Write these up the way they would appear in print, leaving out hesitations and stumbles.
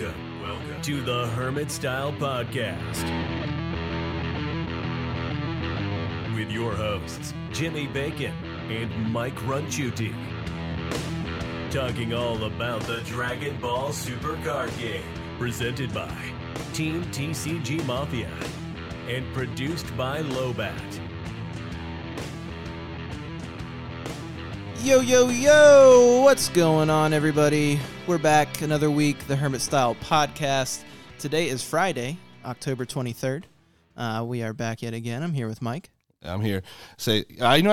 Welcome to the Hermit Style Podcast with your hosts, Jimmy Bacon and Mike Ranchuti, talking all about the Dragon Ball Super Card Game, presented by Team TCG Mafia and produced by Lobat. Yo, yo, yo! What's going on, everybody? We're back another week, the Hermit Style Podcast. Today is Friday, October 23rd. We are back yet again. I'm here with Mike. I'm here. I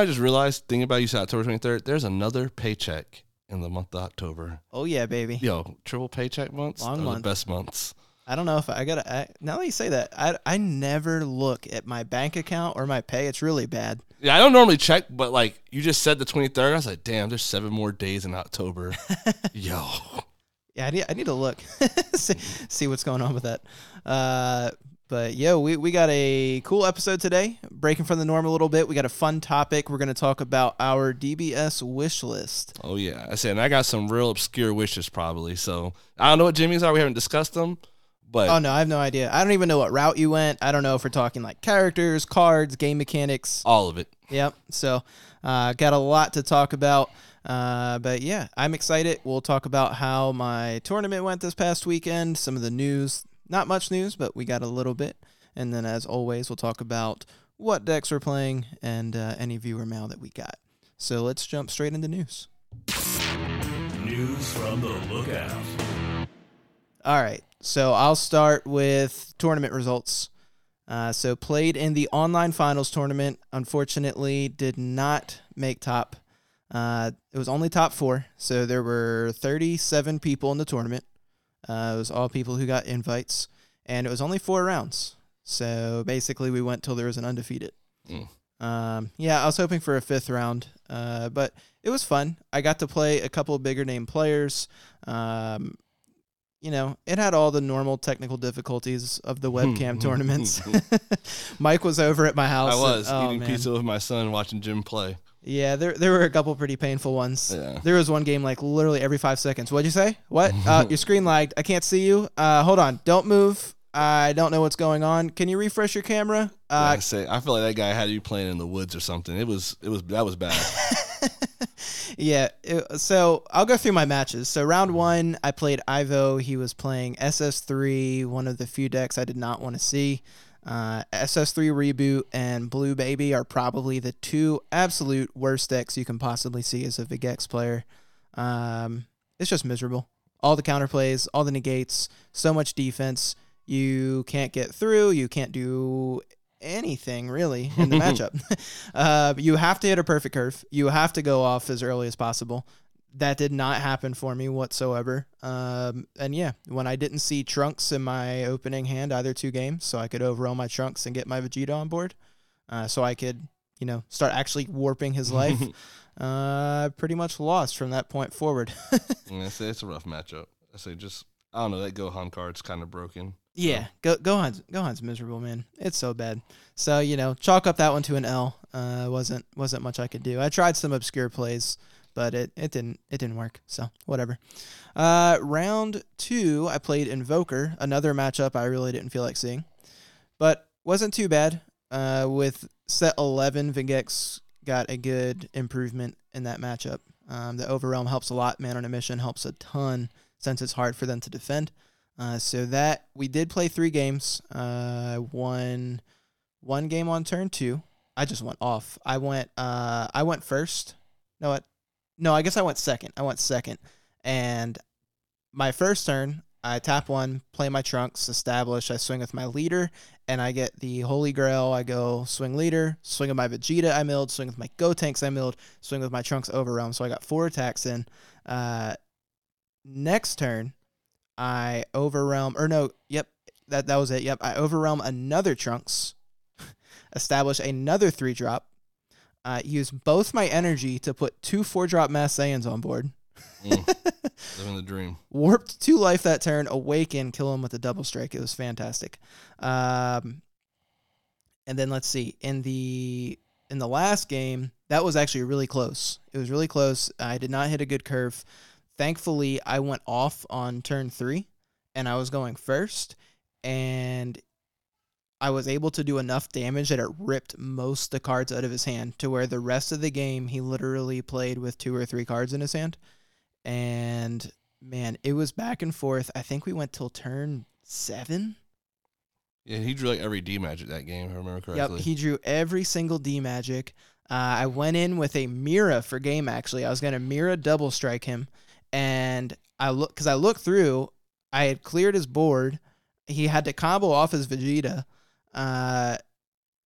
just realized, thinking about you said October 23rd, there's another paycheck in the month of October. Oh, yeah, baby. Yo, triple paycheck months are the best months. I don't know if I got to, now that you say that, I never look at my bank account or my pay. It's really bad. Yeah, I don't normally check, but like you just said the 23rd. I was like, damn, there's 7 more days in October. Yo. Yeah, I need to look, see what's going on with that. But yo, we got a cool episode today, breaking from the norm a little bit. We got a fun topic. We're going to talk about our DBS wish list. Oh, yeah. I said, and I got some real obscure wishes probably. So I don't know what Jimmy's are. We haven't discussed them. But oh, no, I have no idea. I don't even know what route you went. I don't know if we're talking like characters, cards, game mechanics. All of it. Yep. So got a lot to talk about. But yeah, I'm excited. We'll talk about how my tournament went this past weekend, some of the news. Not much news, but we got a little bit. And then, as always, we'll talk about what decks we're playing and any viewer mail that we got. So let's jump straight into news. News from the Lookout. All right. So I'll start with tournament results. So played in the online finals tournament. Unfortunately, did not make top. It was only top 4. So there were 37 people in the tournament. It was all people who got invites. And it was only 4 rounds. So basically we went till there was an undefeated. Yeah, I was hoping for a 5th round. But it was fun. I got to play a couple of bigger name players. You know, it had all the normal technical difficulties of the webcam tournaments. Mike was over at my house. I was eating pizza with my son, watching Jim play. Yeah, there were a couple pretty painful ones. Yeah. There was one game like literally every 5 seconds. What'd you say? What? Your screen lagged. I can't see you. Hold on. Don't move. I don't know what's going on. Can you refresh your camera? I feel like that guy had you playing in the woods or something. That was bad. Yeah, so I'll go through my matches. So round 1, I played Ivo. He was playing SS3, one of the few decks I did not want to see. SS3 Reboot and Blue Baby are probably the 2 absolute worst decks you can possibly see as a Vigex player. It's just miserable. All the counterplays, all the negates, so much defense. You can't get through. You can't do anything really in the matchup. You have to hit a perfect curve. You have to go off as early as possible. That did not happen for me whatsoever. And yeah, when I didn't see Trunks in my opening hand, either 2 games, so I could overwhelm my Trunks and get my Vegito on board, so I could, you know, start actually warping his life. Pretty much lost from that point forward. It's a rough matchup. I say just, I don't know, that Gohan card's kind of broken. Yeah, Gohan's miserable, man. It's so bad. So, you know, chalk up that one to an L. Wasn't much I could do. I tried some obscure plays, but it didn't work. So whatever. Round 2, I played Invoker, another matchup I really didn't feel like seeing, but wasn't too bad. With set 11, Vigex got a good improvement in that matchup. The Overrealm helps a lot. Man on a Mission helps a ton since it's hard for them to defend. So that we did play 3 games. Won 1 game on turn 2. I just went off. I went first. No, I guess I went second. And my first turn, I tap 1, play my Trunks, establish. I swing with my leader, and I get the Holy Grail. I go swing leader, swing with my Vegeta. I milled, swing with my Gotenks. I milled, swing with my Trunks Overrealm. So I got 4 attacks in. Next turn, I overwhelm, or no, yep, that was it, yep. I overwhelm another Trunks, establish another 3-drop, use both my energy to put 2 4-drop Mass Saiyans on board. Living the dream. Warped 2 life that turn, awaken, kill him with a double strike. It was fantastic. And then let's see, in the last game, that was actually really close. It was really close. I did not hit a good curve. Thankfully, I went off on turn 3, and I was going first, and I was able to do enough damage that it ripped most of the cards out of his hand, to where the rest of the game he literally played with 2 or 3 cards in his hand. And man, it was back and forth. I think we went till turn 7. Yeah, he drew like every D magic that game, if I remember correctly. Yep, he drew every single D magic. I went in with a Mira for game, actually. I was going to Mira double strike him. And I looked through, I had cleared his board. He had to combo off his Vegeta.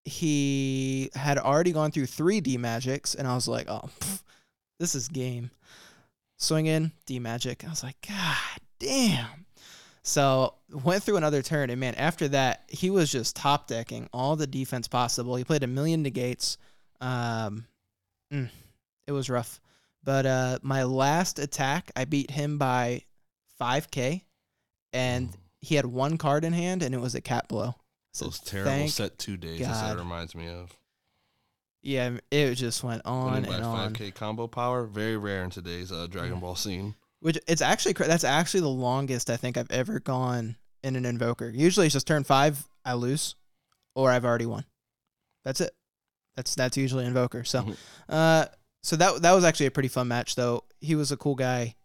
He had already gone through 3 D magics, and I was like, oh, this is game. Swing in, D magic. I was like, God damn. So went through another turn, and man, after that, he was just top decking all the defense possible. He played a million negates. It was rough. But my last attack, I beat him by 5K, and he had 1 card in hand, and it was a cat blow. So those terrible set 2 days, that's what it reminds me of. Yeah, it just went on and on. 5K combo power, very rare in today's Dragon Ball scene. Which it's actually, that's actually the longest I think I've ever gone in an Invoker. Usually it's just turn 5, I lose, or I've already won. That's it. That's usually Invoker. So, so that was actually a pretty fun match though. He was a cool guy.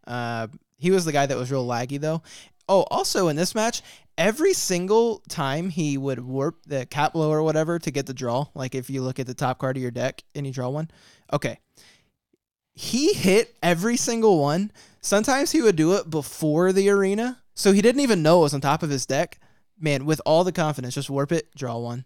He was the guy that was real laggy though. Oh, also in this match, every single time he would warp the cat blow or whatever to get the draw, like if you look at the top card of your deck and you draw one, okay, he hit every single one. Sometimes he would do it before the arena, so he didn't even know it was on top of his deck. Man, with all the confidence, just warp it, draw one.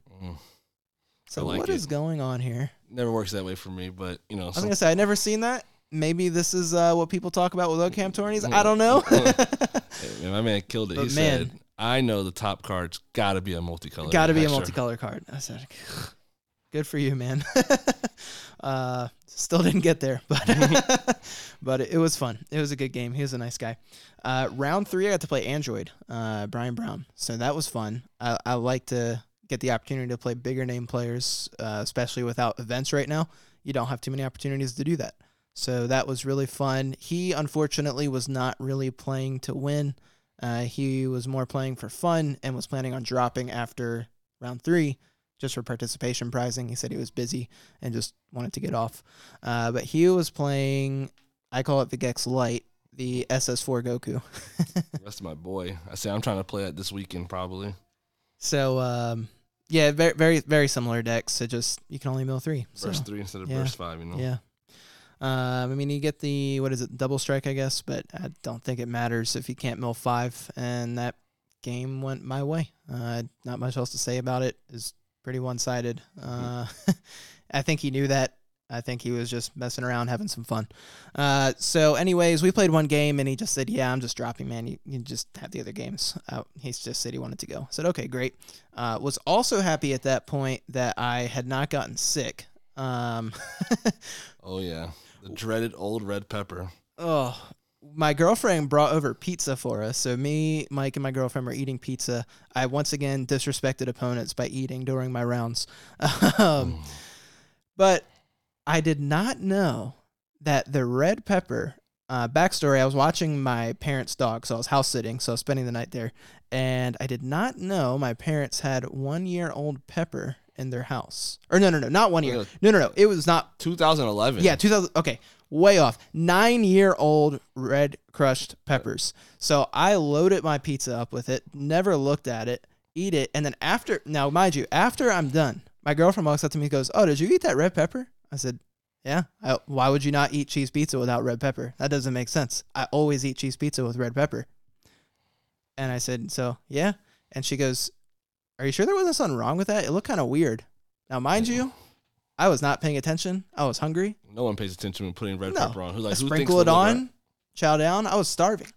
So like what is going on here? Never works that way for me, but, you know. I was going to say, I've never seen that. Maybe this is what people talk about with webcam tourneys. I don't know. Hey, my man killed it. But he said, I know the top card's got to be a multicolor. Got to be a multicolor card. I said, good for you, man. Still didn't get there, but but it was fun. It was a good game. He was a nice guy. Round 3, I got to play Android, Brian Brown. So that was fun. I like to get the opportunity to play bigger name players, especially without events right now. You don't have too many opportunities to do that. So that was really fun. He, unfortunately, was not really playing to win. He was more playing for fun and was planning on dropping after round 3 just for participation prizing. He said he was busy and just wanted to get off. But he was playing, I call it Vigex Lite, the SS4 Goku. That's my boy. I say I'm trying to play that this weekend probably. So, yeah, very, very, very similar decks. So just you can only mill 3. Burst 3 instead of burst 5, you know? Yeah. I mean, you get the, double strike, I guess, but I don't think it matters if you can't mill 5, and that game went my way. Not much else to say about it. It's pretty one-sided. I think he knew that. I think he was just messing around, having some fun. So anyways, we played one game, and he just said, yeah, I'm just dropping, man. You just have the other games. He just said he wanted to go. I said, okay, great. Was also happy at that point that I had not gotten sick. Oh, yeah. The dreaded old red pepper. Oh, my girlfriend brought over pizza for us. So me, Mike, and my girlfriend were eating pizza. I once again disrespected opponents by eating during my rounds. But I did not know that the red pepper, backstory, I was watching my parents' dog. So I was house sitting. So I was spending the night there. And I did not know my parents had 1-year-old Pepper in their house. Or no, not 1 year. No. It was not 2011. Yeah, 2000. Okay, way off. 9-year-old red crushed peppers. So I loaded my pizza up with it, never looked at it, eat it, and then now mind you, after I'm done, my girlfriend walks up to me and goes, "Oh, did you eat that red pepper?" I said, "Yeah. Why would you not eat cheese pizza without red pepper? That doesn't make sense. I always eat cheese pizza with red pepper." And I said, "So yeah," and she goes, "Are you sure there wasn't something wrong with that? It looked kind of weird." Now, mind you, I was not paying attention. I was hungry. No one pays attention when putting red pepper on. Who's like, sprinkle it on, chow down. I was starving.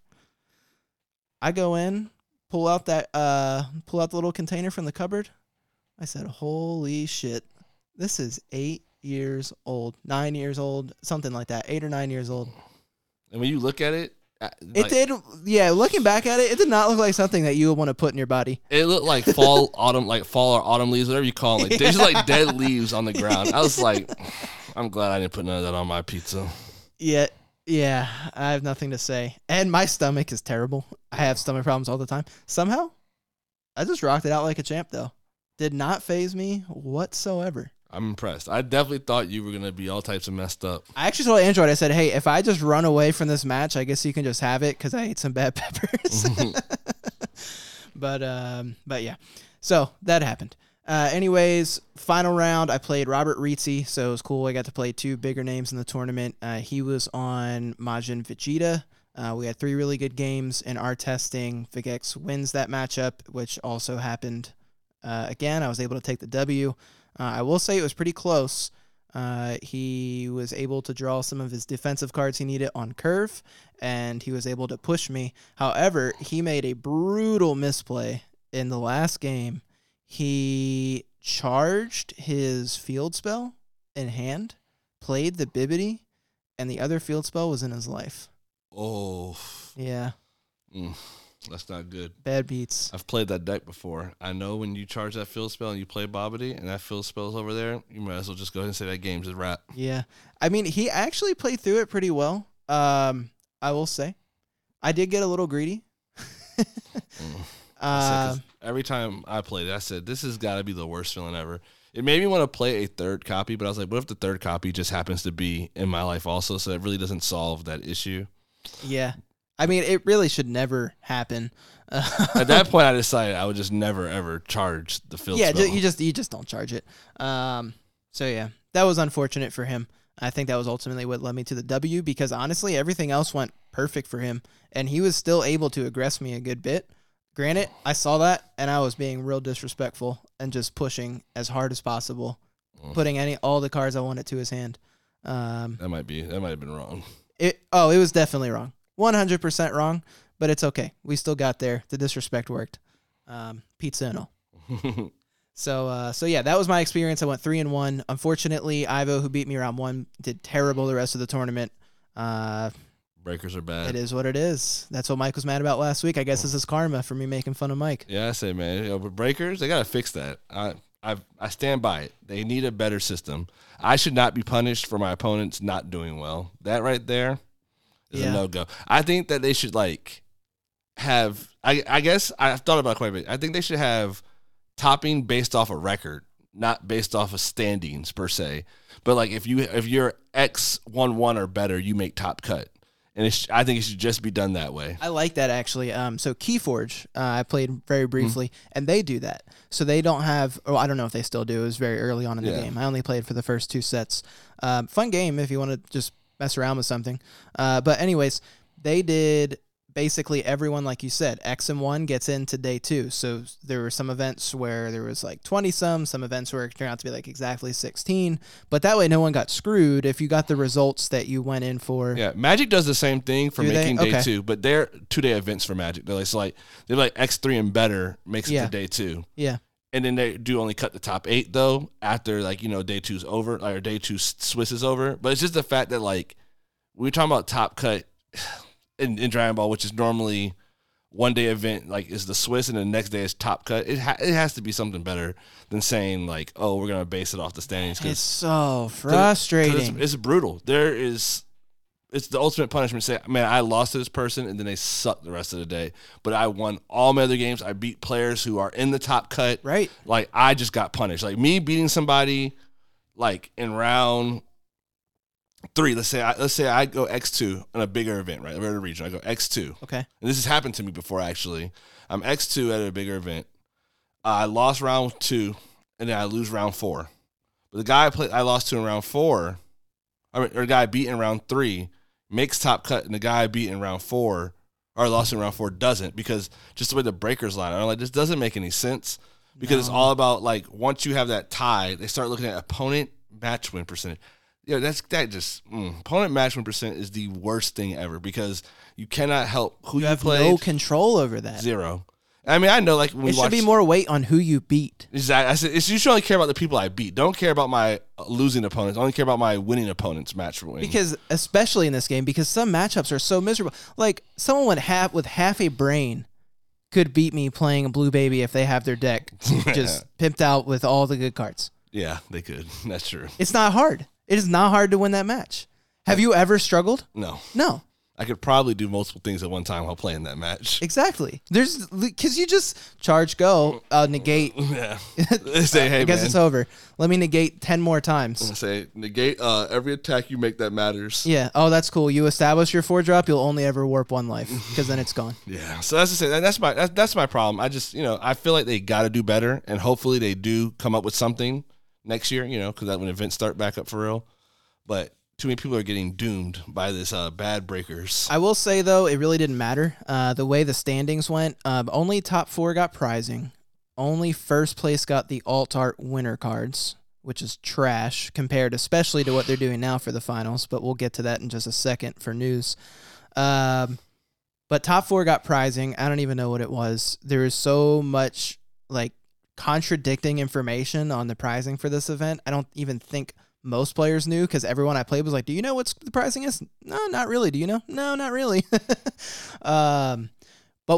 I go in, pull out the little container from the cupboard. I said, "Holy shit! This is 9 years old, something like that. 8 or 9 years old." And when you look at it. It did, yeah. Looking back at it, it did not look like something that you would want to put in your body. It looked like fall or autumn leaves, whatever you call them. Like, there's just like dead leaves on the ground. I was like, I'm glad I didn't put none of that on my pizza. Yeah, Yeah, I have nothing to say. And my stomach is terrible. I have stomach problems all the time. Somehow, I just rocked it out like a champ, though. Did not faze me whatsoever. I'm impressed. I definitely thought you were going to be all types of messed up. I actually told Android, I said, hey, if I just run away from this match, I guess you can just have it because I ate some bad peppers. But yeah, so that happened. Anyways, final round, I played Robert Rizzi, so it was cool. I got to play two bigger names in the tournament. He was on Majin Vegeta. We had three really good games in our testing. Vigex wins that matchup, which also happened again. I was able to take the W. I will say it was pretty close. He was able to draw some of his defensive cards he needed on curve, and he was able to push me. However, he made a brutal misplay in the last game. He charged his field spell in hand, played the Bibidi, and the other field spell was in his life. Oh. Yeah. Mm. That's not good. Bad beats. I've played that deck before. I know when you charge that field spell and you play Bibidi and that field spell's over there, you might as well just go ahead and say that game's a wrap. Yeah. I mean, he actually played through it pretty well. I will say. I did get a little greedy. Every time I played it, I said, this has got to be the worst feeling ever. It made me want to play a third copy, but I was like, what if the third copy just happens to be in my life also, so it really doesn't solve that issue? Yeah. I mean, it really should never happen. At that point, I decided I would just never, ever charge the field spell. You just don't charge it. So, yeah, that was unfortunate for him. I think that was ultimately what led me to the W because, honestly, everything else went perfect for him, and he was still able to aggress me a good bit. Granted, I saw that, and I was being real disrespectful and just pushing as hard as possible, putting all the cards I wanted to his hand. That might have been wrong. It was definitely wrong. 100% wrong, but it's okay. We still got there. The disrespect worked. Pizza and all. So yeah, that was my experience. I went 3-1. Unfortunately, Ivo, who beat me round one, did terrible the rest of the tournament. Breakers are bad. It is what it is. That's what Mike was mad about last week. I guess this is karma for me making fun of Mike. Yeah, I say, man, but breakers, they got to fix that. I stand by it. They need a better system. I should not be punished for my opponents not doing well. That right there. Is a no-go. I think that they should, have... I guess I've thought about it quite a bit. I think they should have topping based off a record, not based off of standings, per se. But, if you're X 1-1 or better, you make top cut. And I think it should just be done that way. I like that, actually. So Keyforge, I played very briefly, and they do that. So they don't have... Oh, I don't know if they still do. It was very early on in the game. I only played for the first two sets. Fun game if you want to just... mess around with something. But anyways, they did basically everyone, like you said, X and 1 gets into day 2. So there were some events where there was 20-some events where it turned out to be exactly 16. But that way no one got screwed if you got the results that you went in for. Yeah, Magic does the same thing for making day 2, but they're 2-day events for Magic. They're like X3 and better makes it to day 2. Yeah. And then they do only cut the top 8 though after day 2's over or day 2 Swiss is over. But it's just the fact that we were talking about top cut in Dragon Ball, which is normally 1-day event is the Swiss and the next day is top cut. It has to be something better than saying we're gonna base it off the standings. Cause, it's so frustrating. It's brutal. It's the ultimate punishment. Say, man, I lost to this person, and then they suck the rest of the day. But I won all my other games. I beat players who are in the top cut. Right. I just got punished. Me beating somebody, in round 3. Let's say I go X2 on a bigger event, right? We're at a region. I go X2. Okay. And this has happened to me before, actually. I'm X2 at a bigger event. I lost round 2, and then I lose round 4. But the guy I lost to in round 4, or the guy I beat in round 3, makes top cut, and the guy I beat in round 4 or lost in round 4 doesn't, because just the way the breakers line, I'm this doesn't make any sense because it's all about once you have that tie, they start looking at opponent match win percentage. Yeah, opponent match win percent is the worst thing ever because you cannot help who you play. You have no control over that. Zero. I mean, I know when it should be more weight on who you beat. Exactly. I said you should only care about the people I beat. Don't care about my losing opponents. I only care about my winning opponents match for win. Because especially in this game, because some matchups are so miserable. Someone with half a brain could beat me playing a Blue Baby if they have their deck just pimped out with all the good cards. Yeah, they could. That's true. It's not hard. It is not hard to win that match. Have you ever struggled? No. No. I could probably do multiple things at one time while playing that match. Exactly. There's because you just charge, go, negate. Yeah. Say, hey, I guess man. It's over. Let me negate 10 more times. I say, negate every attack you make that matters. Yeah. Oh, that's cool. You establish your 4-drop. You'll only ever warp one life because then it's gone. Yeah. So that's the same. That's my problem. I just, I feel like they got to do better, and hopefully they do come up with something next year. Because that when events start back up for real, but. Too many people are getting doomed by this bad breakers. I will say, though, it really didn't matter. The way the standings went, only top 4 got prizing. Only first place got the alt-art winner cards, which is trash compared especially to what they're doing now for the finals. But we'll get to that in just a second for news. But top 4 got prizing. I don't even know what it was. There is so much, contradicting information on the prizing for this event. I don't even think... most players knew because everyone I played was like, do you know what the pricing is? No, not really. Do you know? No, not really. But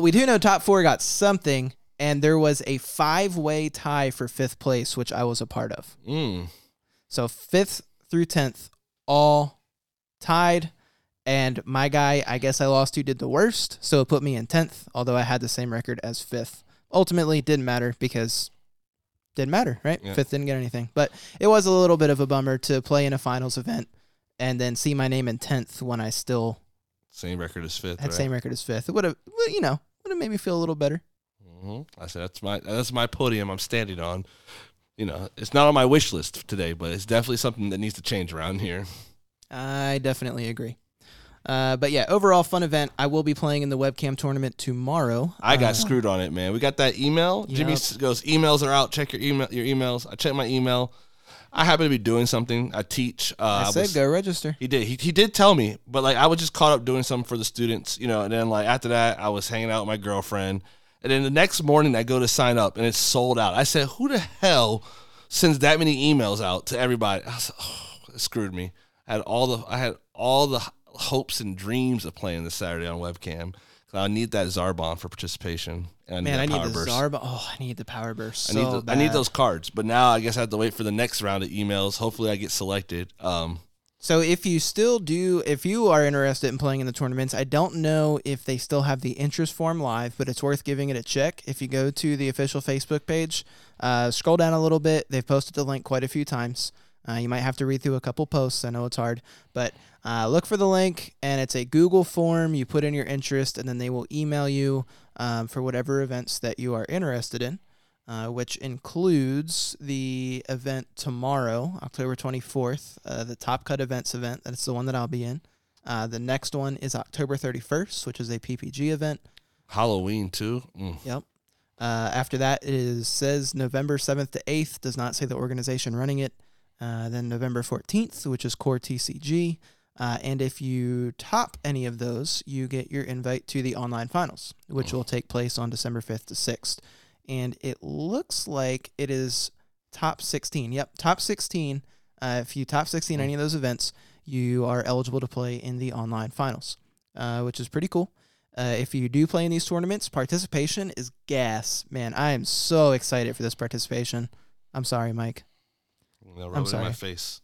we do know top 4 got something, and there was a 5-way tie for 5th place, which I was a part of. So 5th through 10th all tied, and my guy I guess I lost to did the worst, so it put me in 10th, although I had the same record as 5th. Ultimately, it didn't matter because... didn't matter, right? Yeah. 5th didn't get anything. But it was a little bit of a bummer to play in a finals event and then see my name in 10th when I still... same record as 5th, had right? Same record as 5th. It would have made me feel a little better. Mm-hmm. I said, that's my podium I'm standing on. It's not on my wish list today, but it's definitely something that needs to change around here. I definitely agree. But yeah, overall fun event. I will be playing in the webcam tournament tomorrow. I got screwed on it, man. We got that email. Yep. Jimmy goes, emails are out. Check your emails. I checked my email. I happen to be doing something. I teach. I said go register. He did. He did tell me, but I was just caught up doing something for the students, and then after that I was hanging out with my girlfriend, and then the next morning I go to sign up and it's sold out. I said, who the hell sends that many emails out to everybody? I was like, it screwed me. I had all the hopes and dreams of playing this Saturday on webcam. I need that Zarbon for participation. And I need the Zarbon. Oh, I need the power burst. I need those cards. But now I guess I have to wait for the next round of emails. Hopefully I get selected. So if you are interested in playing in the tournaments, I don't know if they still have the interest form live, but it's worth giving it a check. If you go to the official Facebook page, scroll down a little bit. They've posted the link quite a few times. You might have to read through a couple posts. I know it's hard, but look for the link, and it's a Google form. You put in your interest, and then they will email you for whatever events that you are interested in, which includes the event tomorrow, October 24th, the Top Cut Events event. That's the one that I'll be in. The next one is October 31st, which is a PPG event. Halloween, too. Mm. Yep. After that, it says November 7th to 8th. Does not say the organization running it. Then November 14th, which is Core TCG. And if you top any of those, you get your invite to the online finals, which will take place on December 5th to 6th. And it looks like it is top 16. Yep, top 16. If you top 16 any of those events, you are eligible to play in the online finals, which is pretty cool. If you do play in these tournaments, participation is gas. Man, I am so excited for this participation. I'm sorry, Mike. No, rub it in my face.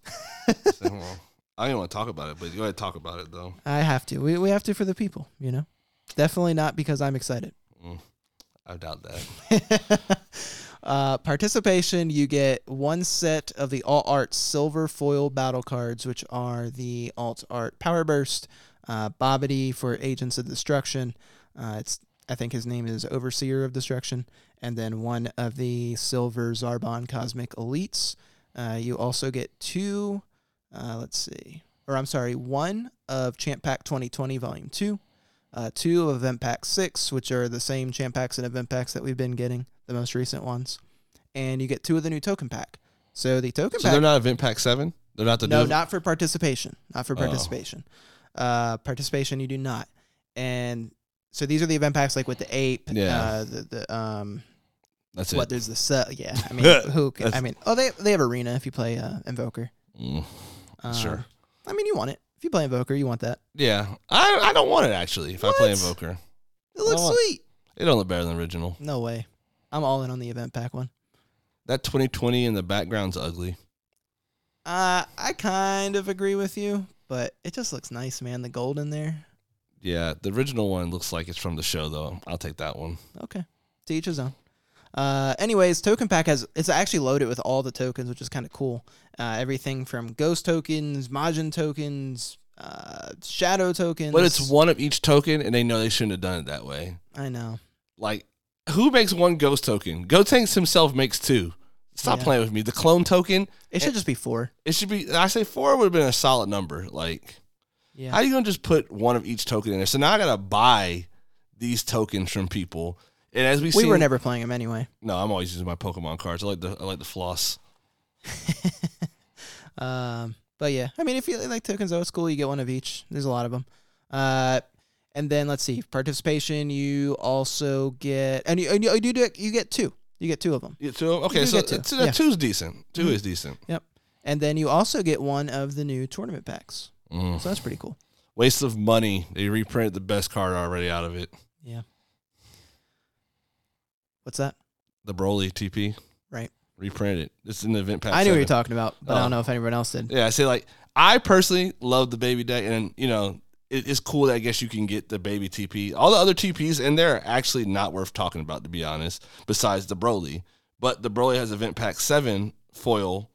I don't want to talk about it, but go ahead and talk about it, though. I have to. We have to for the people, Definitely not because I'm excited. I doubt that. Participation, you get one set of the Alt-Art Silver Foil Battle Cards, which are the Alt-Art Power Burst, Bibidi for Agents of Destruction. I think his name is Overseer of Destruction. And then one of the Silver Zarbon Cosmic Elites. You also get one of Champ Pack 2020 Volume 2, two of Event Pack 6, which are the same Champ Packs and Event Packs that we've been getting, the most recent ones. And you get two of the new Token Pack. So the Token Pack... So they're not Event Pack 7? They're not the new... No, not for participation. Not for participation. Participation you do not. And so these are the Event Packs with the ape, That's what it. There's the cell. Yeah, I mean, who? Can, I mean, they have arena if you play Invoker. Sure. I mean, you want it if you play Invoker. You want that? Yeah, I don't want it actually. If I play Invoker, it looks sweet. It don't look better than original. No way. I'm all in on the event pack one. That 2020 in the background's ugly. I kind of agree with you, But it just looks nice, man. The gold in there. Yeah, the original one looks like it's from the show, though. I'll take that one. Okay. To each his own. Anyways, Token Pack it's actually loaded with all the tokens, which is kind of cool. Everything from Ghost tokens, Majin tokens, Shadow tokens. But it's one of each token, and they know they shouldn't have done it that way. I know. Like, who makes one Ghost token? Gotenks himself makes two. Stop playing with me. The clone token. It should just be four. It should be. I say four would have been a solid number. Like, yeah. How are you going to just put one of each token in there? So now I got to buy these tokens from people. And as we were never playing them anyway. No, I'm always using my Pokemon cards. I like the floss. But yeah, I mean, if you like tokens, though, it's cool. You get one of each. There's a lot of them. And then let's see, participation. You also get, you get two. You get two of them. Okay, so two's decent. Two is decent. Yep. And then you also get one of the new tournament packs. So that's pretty cool. Waste of money. They reprinted the best card already out of it. Yeah. What's that? The Broly TP. Right. Reprinted. It's in the event pack. I knew what you were talking about, but I don't know if anyone else did. Yeah, I say, like, I personally love the baby deck, and, you know, it's cool that I guess you can get the baby TP. All the other TPs in there are actually not worth talking about, to be honest, besides the Broly. But the Broly has Event Pack 7 foil,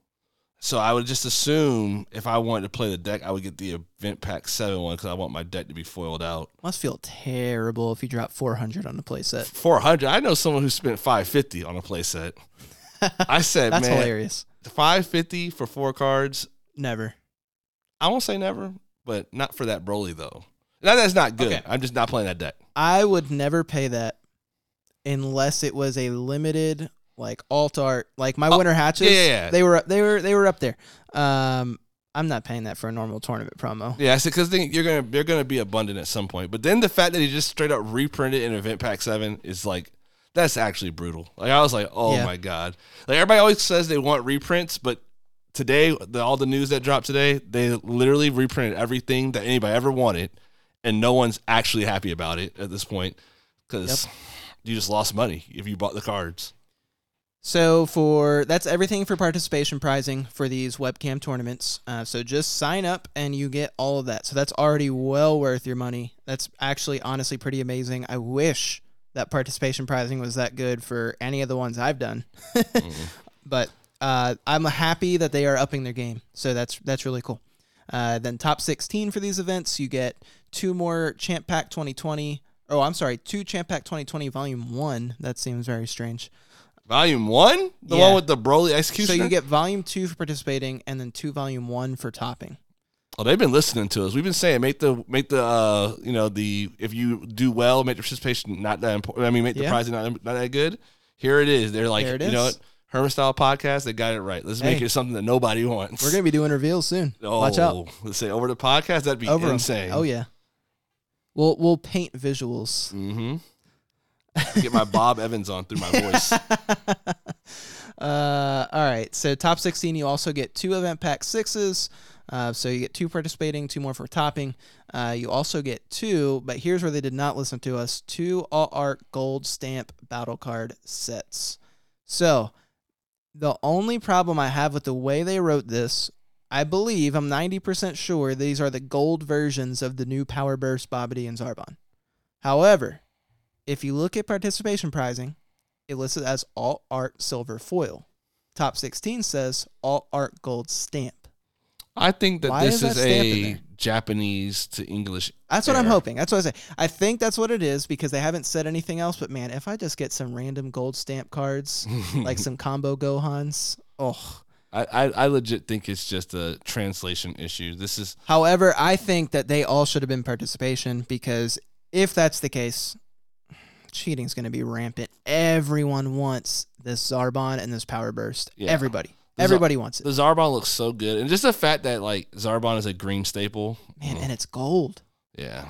so I would just assume if I wanted to play the deck, I would get the Event Pack 7 one because I want my deck to be foiled out. Must feel terrible if you drop 400 on the playset. 400? I know someone who spent 550 on a playset. I said, that's hilarious. 550 for four cards? Never. I won't say never. But not for that Broly, though. Now, that's not good. Okay. I'm just not playing that deck. I would never pay that unless it was a limited, like, alt art. Like, my winter hatches, they were up there. I'm not paying that for a normal tournament promo. Yeah, because you're gonna be abundant at some point. But then the fact that he just straight up reprinted in Event Pack 7 is, like, that's actually brutal. Like, I was like, my God. Like, everybody always says they want reprints, but today, all the news that dropped today, they literally reprinted everything that anybody ever wanted, and no one's actually happy about it at this point because you just lost money if you bought the cards. So that's everything for participation prizing for these webcam tournaments. So just sign up and you get all of that. So that's already well worth your money. That's actually honestly pretty amazing. I wish that participation prizing was that good for any of the ones I've done. But... I'm happy that they are upping their game, so that's really cool. Then top 16 for these events, you get two more Champ Pack 2020. Oh, I'm sorry, two Champ Pack 2020 Volume 1. That seems very strange. Volume 1? The one with the Broly Executioner? So you get Volume 2 for participating, and then two Volume 1 for topping. Oh, they've been listening to us. We've been saying make the participation not that important. I mean, make the prize not that good. Here it is. They're like, you know what? Herman Style Podcast, they got it right. Let's make it something that nobody wants. We're going to be doing reveals soon. Oh, watch out. Let's say over the podcast, that'd be insane. Oh, yeah. We'll paint visuals. Mm-hmm. Get my Bob Evans on through my voice. All right. So top 16, you also get two Event Pack 6s. So you get two participating, two more for topping. You also get two, but here's where they did not listen to us, two All-Art Gold Stamp Battle Card sets. So... the only problem I have with the way they wrote this, I'm 90% sure these are the gold versions of the new Power Burst, Bibidi, and Zarbon. However, if you look at participation prizing, it lists it as Alt Art Silver Foil. Top 16 says Alt Art Gold Stamp. I think that this is a Japanese to English. That's what I'm hoping. That's what I say. I think that's what it is because they haven't said anything else. But man, if I just get some random gold stamp cards, like some combo Gohans, I legit think it's just a translation issue. However, I think that they all should have been participation because if that's the case, cheating's going to be rampant. Everyone wants this Zarbon and this Power Burst. Yeah. Everybody wants it. The Zarbon looks so good. And just the fact that, like, Zarbon is a green staple. Man, and it's gold. Yeah.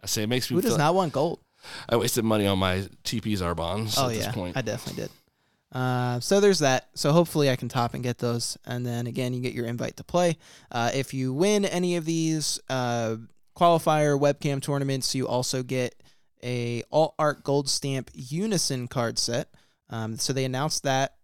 I say it makes me feel... Who does not want gold? I wasted money on my TP Zarbons this point. I definitely did. So there's that. So hopefully I can top and get those. And then, again, you get your invite to play. If you win any of these qualifier webcam tournaments, you also get a Alt Art Gold Stamp Unison card set. So they announced that.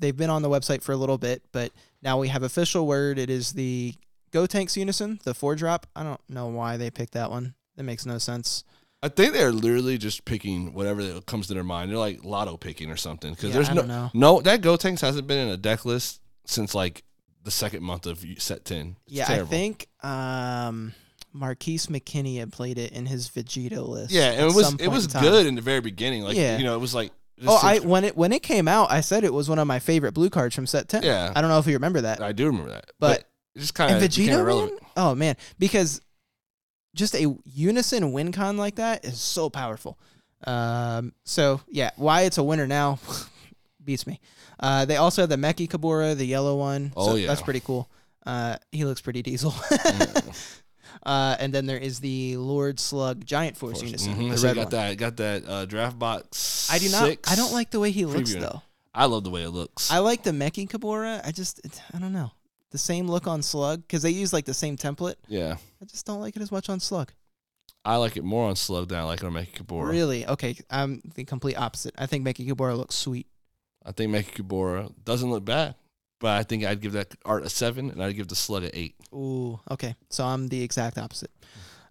They've been on the website for a little bit, but now we have official word. It is the Gotenks Unison, the 4-drop. I don't know why they picked that one. That makes no sense. I think they're literally just picking whatever comes to their mind. They're like lotto picking or something. Because yeah, there's no, that Gotenks hasn't been in a deck list since like the second month of set 10. It's terrible. I think Marquise McKinney had played it in his Vegito list. Yeah, and it was good in the very beginning. Like you know, it was like. When it came out, I said it was one of my favorite blue cards from set 10. Yeah, I don't know if you remember that. I do remember that, but it just kind of Vegito irrelevant. Oh man, because. Just a unison win con like that is so powerful. So, yeah, why it's a winner now beats me. They also have the Mechikabura, the yellow one. Oh, so yeah. That's pretty cool. He looks pretty diesel. And then there is the Lord Slug Giant Force unison. Mm-hmm. The so red got that draft box. I do not. I don't like the way he looks, though. I love the way it looks. I like the Mechikabura. I don't know. The same look on Slug, because they use like the same template. Yeah. I just don't like it as much on Slug. I like it more on Slug than I like it on Mechikabura. Really? Okay. I'm the complete opposite. I think Mechikabura looks sweet. I think Mechikabura doesn't look bad, but I think I'd give that art a 7, and I'd give the Slug an 8. Ooh, okay. So I'm the exact opposite.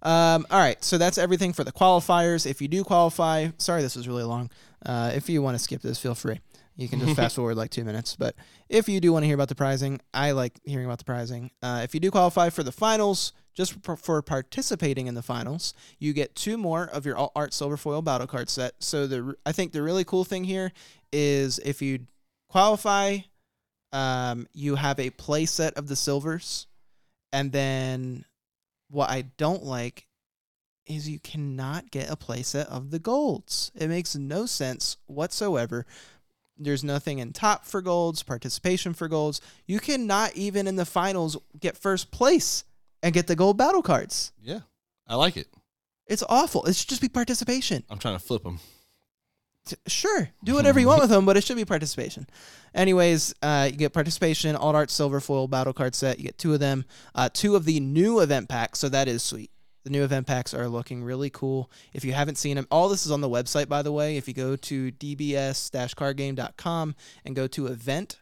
All right, so that's everything for the qualifiers. If you do qualify, sorry this was really long. If you want to skip this, feel free. You can just fast forward like 2 minutes. But if you do want to hear about the prizing, I like hearing about the prizing. If you do qualify for the finals, just for participating in the finals, you get 2 more of your Alt-Art Silver Foil battle card set. So I think the really cool thing here is if you qualify, you have a play set of the silvers. And then what I don't like is you cannot get a play set of the golds. It makes no sense whatsoever. There's nothing in top for golds, participation for golds. You cannot even in the finals get first place and get the gold battle cards. Yeah, I like it. It's awful. It should just be participation. I'm trying to flip them. Sure, do whatever you want with them, but it should be participation. Anyways, you get participation, Alt Art Silver Foil battle card set. You get 2 of them, 2 of the new event packs, so that is sweet. The new event packs are looking really cool. If you haven't seen them, all this is on the website, by the way. If you go to dbs-cardgame.com and go to event,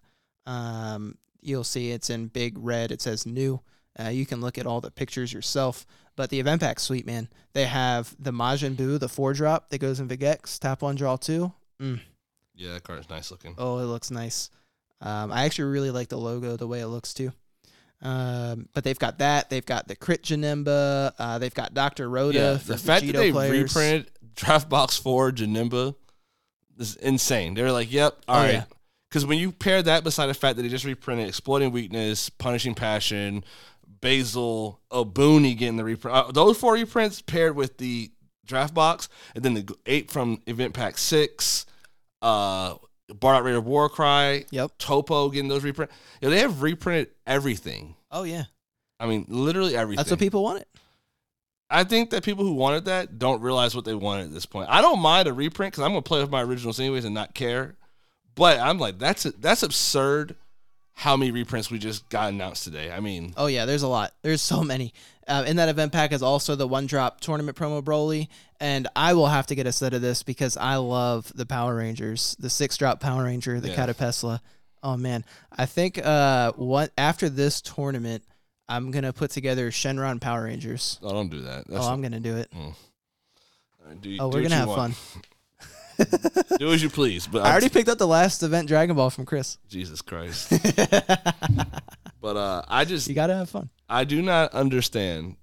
you'll see it's in big red. It says new. You can look at all the pictures yourself. But the event pack's sweet, man. They have the Majin Buu, the 4-drop that goes in Vigex, tap 1, draw 2. Yeah, that card is nice looking. Oh, it looks nice. I actually really like the logo, the way it looks, too. But they've got that. They've got the Crit Janemba. They've got Dr. Rhoda. Yeah, the fact that they reprinted Draft Box 4 Janemba is insane. They're like, yep, all right. Because when you pair that beside the fact that they just reprinted Exploiting Weakness, Punishing Passion, Basil, Obuni getting the reprint. Those 4 reprints paired with the Draft Box, and then the 8 from Event Pack 6, Bard Out Raider Warcry, Topo getting those reprints. Yeah, they have reprinted everything. Oh, yeah. I mean, literally everything. That's what people wanted. I think that people who wanted that don't realize what they wanted at this point. I don't mind a reprint because I'm going to play with my originals anyways and not care. But I'm like, that's absurd how many reprints we just got announced today. I mean. Oh, yeah, there's a lot. There's so many. In that event pack is also the 1-drop tournament promo Broly, and I will have to get a set of this because I love the Power Rangers, the 6-drop Power Ranger, the Catapesla. Oh, man. I think after this tournament, I'm going to put together Shenron Power Rangers. Oh, don't do that. I'm going to do it. Mm. Right, we're going to have fun. Do as you please. But I already picked up the last event Dragon Ball from Chris. Jesus Christ. But you got to have fun. I do not understand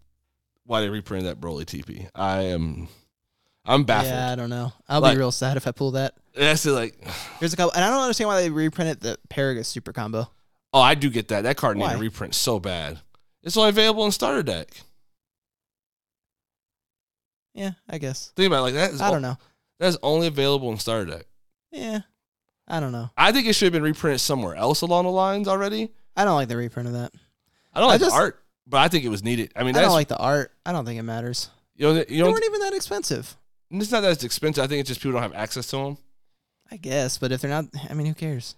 why they reprinted that Broly TP. I'm baffled. Yeah, I don't know. I'll be real sad if I pull that. That's like. There's a couple, and I don't understand why they reprinted the Paragus Super Combo. Oh, I do get that. That card needed a reprint so bad. It's only available in starter deck. Yeah, I guess. Think about it, like that. I don't know. That's only available in starter deck. Yeah, I don't know. I think it should have been reprinted somewhere else along the lines already. I don't like the reprint of that. I don't like the art, but I think it was needed. I mean, I don't like the art. I don't think it matters. They weren't even that expensive. It's not that it's expensive. I think it's just people don't have access to them. I guess, but if they're not, I mean, who cares?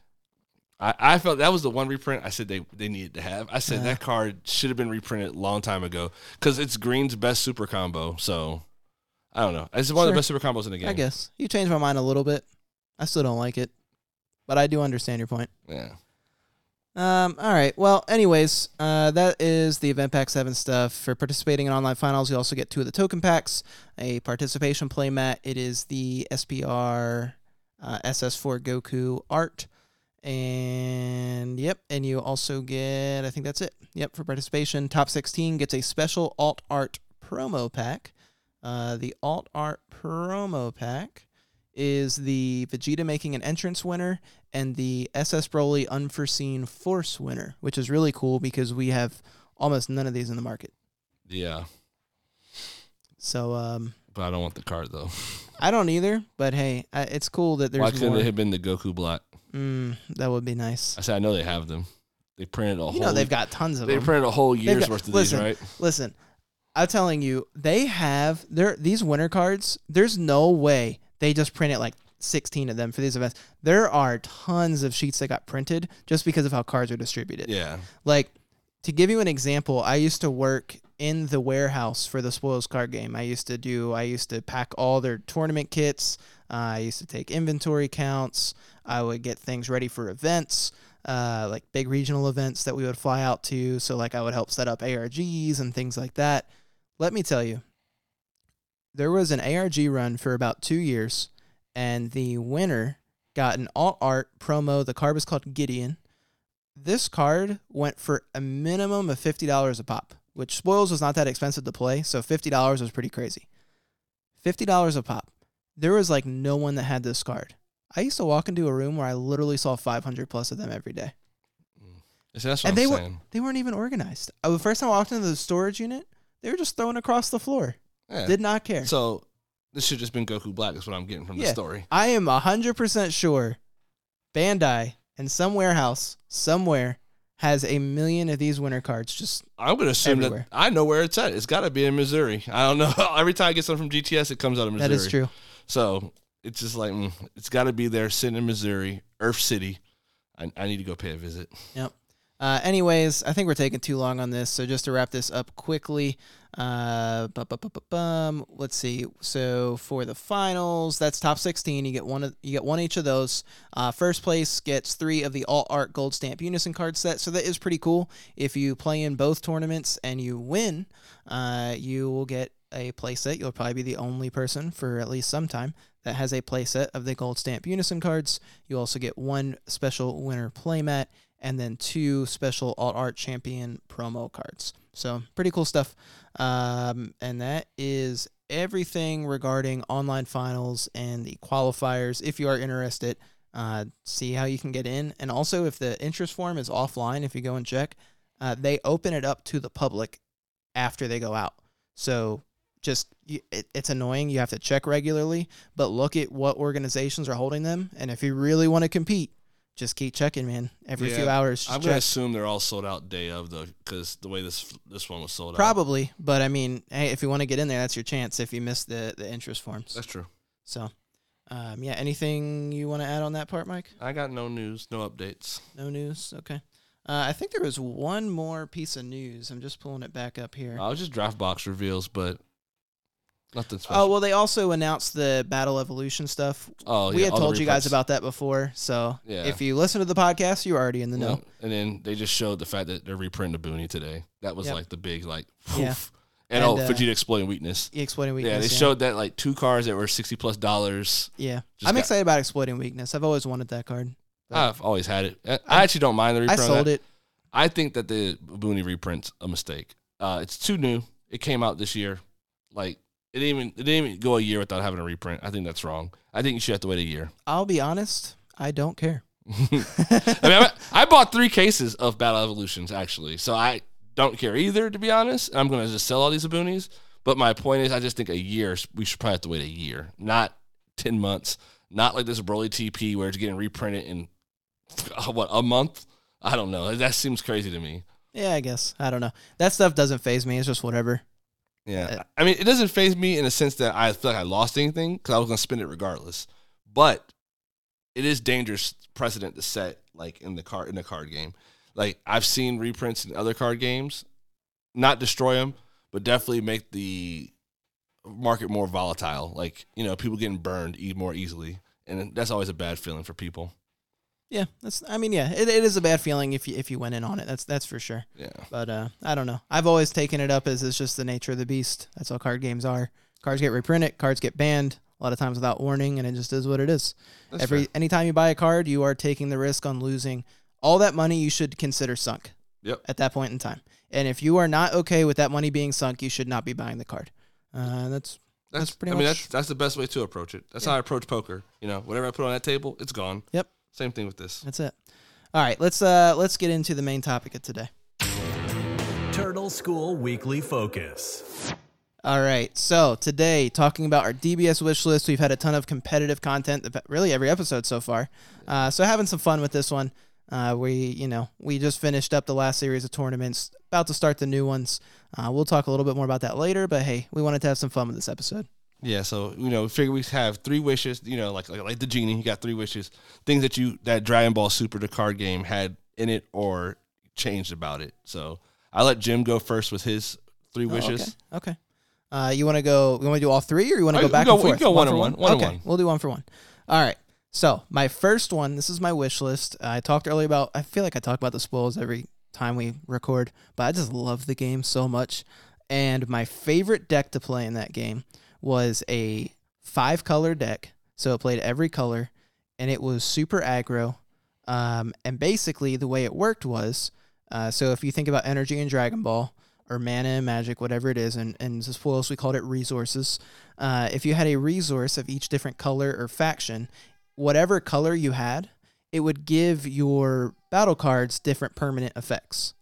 I felt that was the one reprint I said they needed to have. I said that card should have been reprinted a long time ago because it's Green's best super combo. So, I don't know. It's one of the best super combos in the game. I guess. You changed my mind a little bit. I still don't like it, but I do understand your point. Yeah. All right. Well, anyways, that is the Event Pack 7 stuff. For participating in online finals, you also get 2 of the token packs, a participation playmat. It is the SPR SS4 Goku art. And, yep, and you also get, I think that's it. Yep, for participation, Top 16 gets a special alt art promo pack. The alt art promo pack is the Vegeta making an entrance winner and the SS Broly unforeseen force winner, which is really cool because we have almost none of these in the market. Yeah. So, but I don't want the card, though. I don't either, but hey, it's cool that there's more. Why couldn't it have been the Goku block? That would be nice. I said, I know they have them. They printed a whole... You know they've got tons of them. They printed a whole year's worth of these, right? Listen, I'm telling you, they have... These winter cards, there's no way they just printed like 16 of them for these events. There are tons of sheets that got printed just because of how cards are distributed. Yeah. Like, to give you an example, I used to work in the warehouse for the Spoils card game. I used to pack all their tournament kits. I used to take inventory counts. I would get things ready for events, like big regional events that we would fly out to. So, like, I would help set up ARGs and things like that. Let me tell you, there was an ARG run for about 2 years, and the winner got an alt art promo. The card was called Gideon. This card went for a minimum of $50 a pop, which Spoils was not that expensive to play, so $50 was pretty crazy. $50 a pop. There was, like, no one that had this card. I used to walk into a room where I literally saw 500 plus of them every day. So that's what I'm saying. And they weren't even organized. The first time I walked into the storage unit, they were just thrown across the floor. Yeah. Did not care. So this should have just been Goku Black is what I'm getting from the story. I am 100% sure Bandai and some warehouse somewhere has a million of these winter cards just I would assume everywhere. That I know where it's at. It's got to be in Missouri. I don't know. Every time I get something from GTS, it comes out of Missouri. That is true. So it's just like, it's got to be there sitting in Missouri, Earth City. I need to go pay a visit. Yep. Anyways, I think we're taking too long on this, so just to wrap this up quickly, let's see. So for the finals, that's top 16. You get one each of those. First place gets 3 of the Alt Art Gold Stamp Unison card set, so that is pretty cool. If you play in both tournaments and you win, you will get a playset. You'll probably be the only person for at least some time that has a playset of the Gold Stamp Unison cards. You also get 1 special winner playmat, and then 2 special alt art champion promo cards. So pretty cool stuff. And that is everything regarding online finals and the qualifiers. If you are interested, see how you can get in. And also, if the interest form is offline, if you go and check, they open it up to the public after they go out. So it's annoying. You have to check regularly, but look at what organizations are holding them. And if you really want to compete, just keep checking, man. Every few hours, I'm going to assume they're all sold out day of, though, because the way this one was sold out. Probably, but, I mean, hey, if you want to get in there, that's your chance if you miss the interest forms. That's true. So, anything you want to add on that part, Mike? I got no news, no updates. No news, okay. I think there was one more piece of news. I'm just pulling it back up here. I was just draft box reveals, but... Nothing special. Oh, well, they also announced the Battle Evolution stuff. Oh, we had told you guys about that before, so if you listen to the podcast, you're already in the know. And then they just showed the fact that they're reprinting the Booney today. That was like the big, like, poof. Yeah. And Vegeta Exploiting Weakness. Exploiting Weakness. Yeah, they showed that, like, 2 cards that were $60+. Yeah. I'm excited about Exploiting Weakness. I've always wanted that card. I've always had it. I actually don't mind the reprint. I sold it. I think that the Booney reprint's a mistake. It's too new. It came out this year. Like, It didn't even go a year without having a reprint. I think that's wrong. I think you should have to wait a year. I'll be honest. I don't care. I bought 3 cases of Battle Evolutions, actually. So I don't care either, to be honest. I'm going to just sell all these Aboonies. But my point is, I just think a year, we should probably have to wait a year. Not 10 months. Not like this Broly TP where it's getting reprinted in, a month? I don't know. That seems crazy to me. Yeah, I guess. I don't know. That stuff doesn't faze me. It's just whatever. Yeah, I mean, it doesn't faze me in a sense that I feel like I lost anything because I was going to spend it regardless. But it is dangerous precedent to set, like, in the card game. Like, I've seen reprints in other card games, not destroy them, but definitely make the market more volatile. Like, you know, people getting burned more easily, and that's always a bad feeling for people. Yeah, that's. I mean, yeah, it is a bad feeling if you went in on it. That's for sure. Yeah. But I don't know. I've always taken it up as it's just the nature of the beast. That's how card games are. Cards get reprinted. Cards get banned a lot of times without warning, and it just is what it is. That's fair. Anytime you buy a card, you are taking the risk on losing all that money. You should consider sunk. Yep. At that point in time, and if you are not okay with that money being sunk, you should not be buying the card. That's pretty. I mean, that's the best way to approach it. That's how I approach poker. You know, whatever I put on that table, it's gone. Yep. Same thing with this. That's it. All right, let's get into the main topic of today. Turtle School Weekly Focus. All right, so today, talking about our DBS wish list, we've had a ton of competitive content, really every episode so far. So having some fun with this one. We just finished up the last series of tournaments, about to start the new ones. We'll talk a little bit more about that later, but hey, we wanted to have some fun with this episode. Yeah, so, you know, figure we have three wishes, you know, like the genie, you got three wishes, things that Dragon Ball Super the card game had in it or changed about it. So I let Jim go first with his three wishes. Okay. You want to do all three or you want to go back and forth? We can go one and one. We'll do one for one. All right. So my first one, this is my wish list. I talked earlier about, I feel like I talk about the spoils every time we record, but I just love the game so much. And my favorite deck to play in that game was a 5-color deck, so it played every color, and it was super aggro. And basically, the way it worked was, so if you think about energy in Dragon Ball, or mana and magic, whatever it is, and Spoils, we called it resources. If you had a resource of each different color or faction, whatever color you had, it would give your battle cards different permanent effects.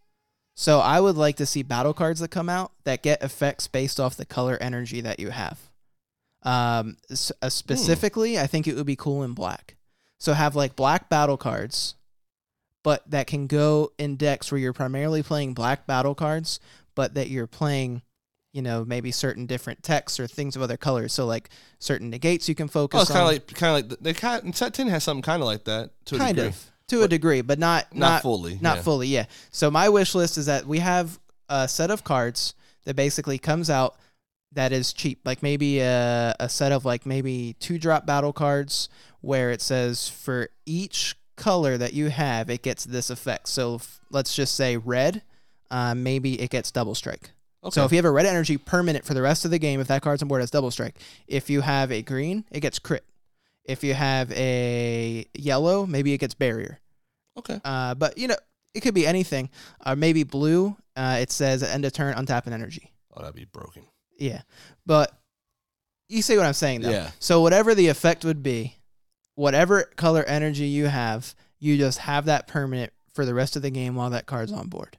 So I would like to see battle cards that come out that get effects based off the color energy that you have. Specifically, I think it would be cool in black. So have like black battle cards, but that can go in decks where you're primarily playing black battle cards, but that you're playing, you know, maybe certain different texts or things of other colors. So like certain negates you can focus on. Kind of like set 10 has something kind of like that to a degree. To a degree, but not fully. Not fully. So my wish list is that we have a set of cards that basically comes out that is cheap. Like maybe a set of like maybe 2-drop battle cards where it says for each color that you have, it gets this effect. So let's just say red, maybe it gets double strike. Okay. So if you have a red energy permanent for the rest of the game, if that card's on board, it's double strike. If you have a green, it gets crit. If you have a yellow, maybe it gets barrier. Okay. But, you know, it could be anything. Maybe blue, it says end of turn, untap an energy. Oh, that'd be broken. Yeah. But you see what I'm saying, though. Yeah. So whatever the effect would be, whatever color energy you have, you just have that permanent for the rest of the game while that card's on board.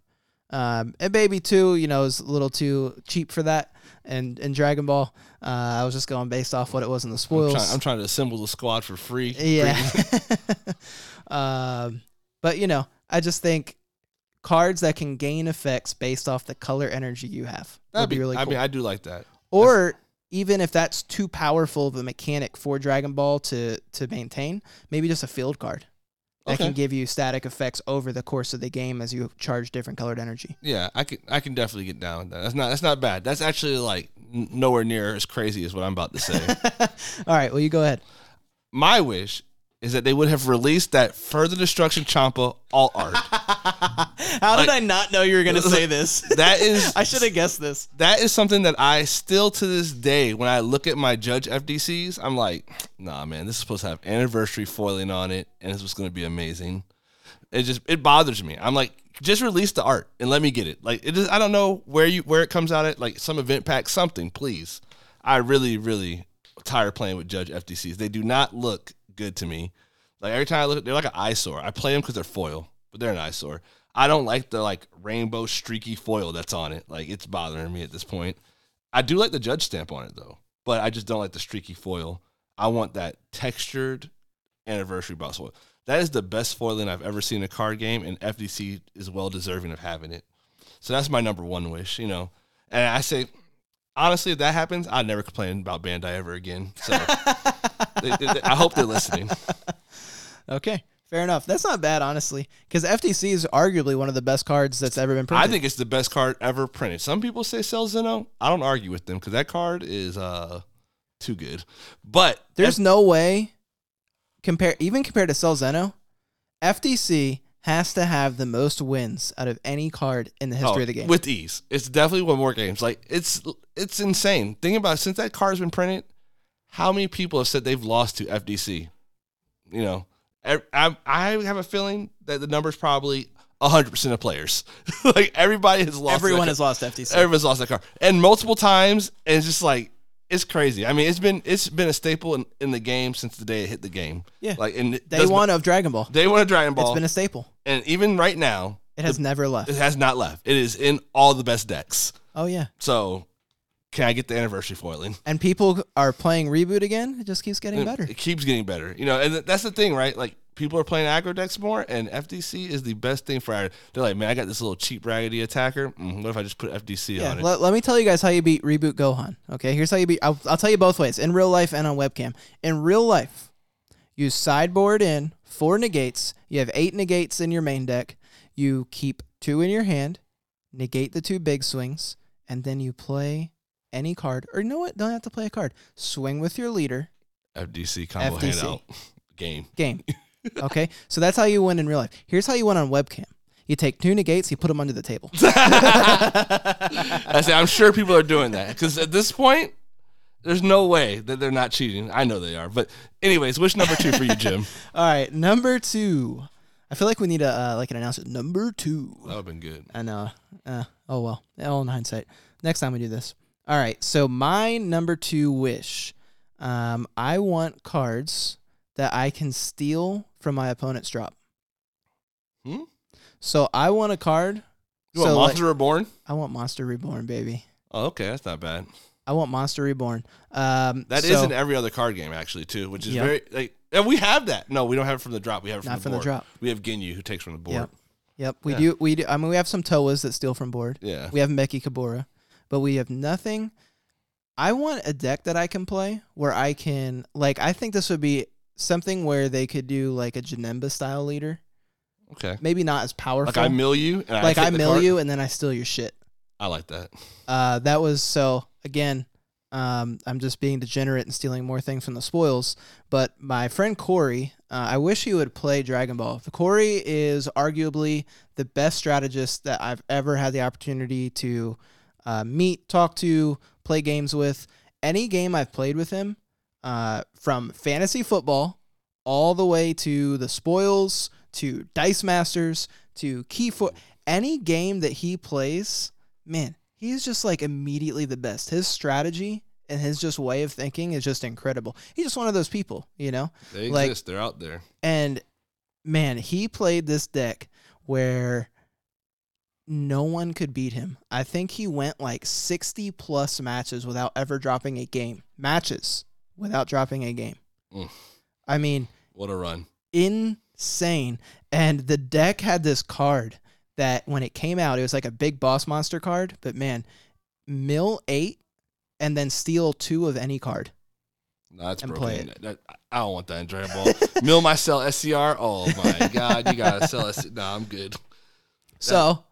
And maybe two, you know, is a little too cheap for that. And in Dragon Ball, I was just going based off what it was in the spoils. I'm trying to assemble the squad for free. Yeah. But, you know, I just think cards that can gain effects based off the color energy you have would be really cool. I mean, I do like that. Or even if that's too powerful of a mechanic for Dragon Ball to maintain, maybe just a field card. That can give you static effects over the course of the game as you charge different colored energy. Yeah, I can definitely get down with that. That's not bad. That's actually like nowhere near as crazy as what I'm about to say. All right, well, you go ahead. My wish is that they would have released that Further Destruction Champa alt art. How did I not know you were going to say this? That is, I should have guessed this. That is something that I still to this day, when I look at my Judge FDCs, I'm like, nah, man, this is supposed to have anniversary foiling on it, and it's just going to be amazing. It bothers me. I'm like, just release the art and let me get it. Like, it is, I don't know where it comes out at, like some event pack, something, please. I really, really tired playing with Judge FDCs. They do not look good to me. Like every time I look, they're like an eyesore. I play them because they're foil, but they're an eyesore. I don't like the like rainbow streaky foil that's on it. Like it's bothering me at this point. I do like the Judge stamp on it though, but I just don't like the streaky foil. I want that textured anniversary box foil. That is the best foiling I've ever seen in a card game, and FDC is well deserving of having it. So that's my number one wish, you know. And I say, honestly, if that happens, I'd never complain about Bandai ever again. So I hope they're listening. Okay, fair enough. That's not bad, honestly, because FTC is arguably one of the best cards that's ever been printed. I think it's the best card ever printed. Some people say sell Zeno. I don't argue with them because that card is too good. But there's no way, compared to sell Zeno, FDC has to have the most wins out of any card in the history of the game. With ease. It's definitely won more games. Like, it's insane. Think about it. Since that card's been printed, how many people have said they've lost to FDC? You know, I have a feeling that the number's probably 100% of players. Like, everybody has lost. Everyone has lost FDC. Everyone's lost that card. And multiple times, and it's just like, it's crazy. I mean, it's been a staple in the game since the day it hit the game. Yeah. Like in Day 1 of Dragon Ball. Day 1 of Dragon Ball. It's been a staple. And even right now, it has never left. It has not left. It is in all the best decks. Oh yeah. So can I get the anniversary foiling? And people are playing Reboot again. It just keeps getting better. It keeps getting better. You know, and that's the thing, right? Like, people are playing aggro decks more, and FDC is the best thing for aggro. They're like, man, I got this little cheap, raggedy attacker. What if I just put FDC on it? Let me tell you guys how you beat Reboot Gohan. Okay, here's how you beat. I'll tell you both ways, in real life and on webcam. In real life, you sideboard in 4 negates. You have 8 negates in your main deck. You keep 2 in your hand, negate the 2 big swings, and then you play any card, or you know what? Don't have to play a card. Swing with your leader. FDC combo handout. Game. Okay? So that's how you win in real life. Here's how you win on webcam. You take 2 negates, you put them under the table. I say, I'm sure people are doing that, because at this point, there's no way that they're not cheating. I know they are. But anyways, what's number 2 for you, Jim? All right, number 2. I feel like we need an announcer. Number 2. That would have been good. I know. Oh, well. All in hindsight. Next time we do this. All right, so my number 2 wish. I want cards that I can steal from my opponent's drop. So I want a card. You want Monster Reborn? I want Monster Reborn, baby. Oh, okay, that's not bad. I want Monster Reborn. That is in every other card game, actually, too, which is very... Like, and we have that. No, we don't have it from the drop. We have it from the board. Not from the drop. We have Ginyu, who takes from the board. Yep. We do. I mean, we have some Toas that steal from board. Yeah. We have Mechikabura. But we have nothing. I want a deck that I can play where I can... Like, I think this would be something where they could do like a Janemba style leader. Okay. Maybe not as powerful. Like, I mill you. And I steal your shit. I like that. I'm just being degenerate and stealing more things from the spoils. But my friend Corey, I wish he would play Dragon Ball. Corey is arguably the best strategist that I've ever had the opportunity to meet, talk to, play games with. Any game I've played with him, from fantasy football all the way to the spoils, to Dice Masters, to any game that he plays, man, he's just like immediately the best. His strategy and his just way of thinking is just incredible. He's just one of those people, you know? They exist. They're out there. And man, he played this deck where no one could beat him. I think he went like 60 plus matches without ever dropping a game. I mean, what a run. Insane. And the deck had this card that when it came out, it was like a big boss monster card, but man, mill 8 and then steal 2 of any card. No, that's broken. I don't want that in Dragon Ball. Mill my cell SCR. Oh my God, you gotta sell SCR. Nah, I'm good. So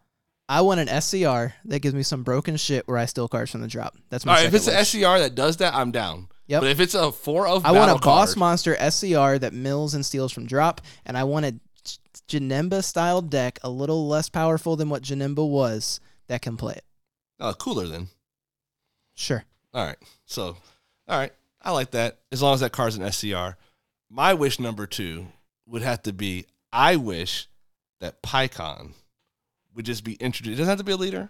I want an SCR that gives me some broken shit where I steal cards from the drop. That's my second wish. All right, if it's an SCR that does that, I'm down. Yep. But if it's a 4 of battle, I want a boss monster SCR that mills and steals from drop, and I want a Janemba-style deck, a little less powerful than what Janemba was, that can play it. Oh, Cooler then. Sure. All right. So, I like that, as long as that card's an SCR. My wish number 2 would have to be, I wish that Pycon would just be introduced. It doesn't have to be a leader.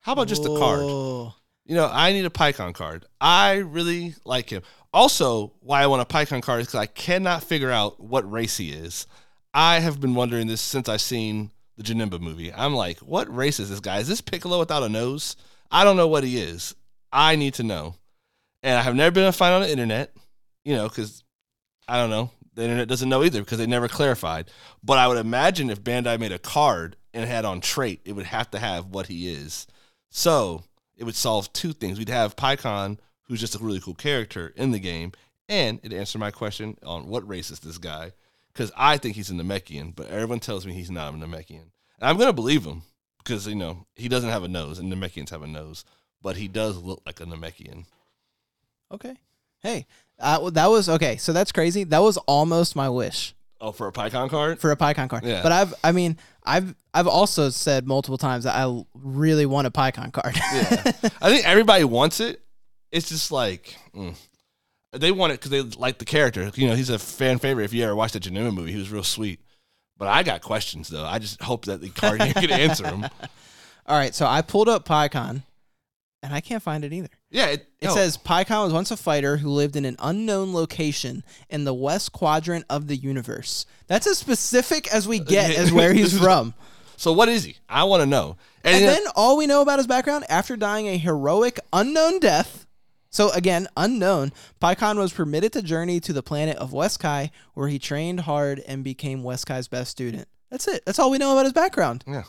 How about just a card? You know, I need a Pycon card. I really like him. Also, why I want a Pycon card is because I cannot figure out what race he is. I have been wondering this since I've seen the Janemba movie. I'm like, what race is this guy? Is this Piccolo without a nose? I don't know what he is. I need to know. And I have never been able to find on the internet, you know, because I don't know. The internet doesn't know either because they never clarified. But I would imagine if Bandai made a card and had on trait, it would have to have what he is. So it would solve 2 things. We'd have Pycon, who's just a really cool character in the game, and it answered my question on what race is this guy, because I think he's a Namekian, but everyone tells me he's not a Namekian. And I'm going to believe him because, you know, he doesn't have a nose, and Namekians have a nose, but he does look like a Namekian. Okay. Hey, that was okay. So that's crazy. That was almost my wish. Oh, for a Pycon card? For a Pycon card. Yeah. But I've also said multiple times that I really want a Pycon card. Yeah. I think everybody wants it. It's just like they want it because they like the character. You know, he's a fan favorite. If you ever watched the Janemba movie, he was real sweet. But I got questions though. I just hope that the card here can answer them. All right, so I pulled up Pycon, and I can't find it either. Yeah, it says Pycon was once a fighter who lived in an unknown location in the west quadrant of the universe. That's as specific as we get as where he's from. So what is he? I want to know. And then all we know about his background, after dying a heroic unknown death, so again, unknown, Pycon was permitted to journey to the planet of West Kai, where he trained hard and became West Kai's best student. That's it. That's all we know about his background. Yeah.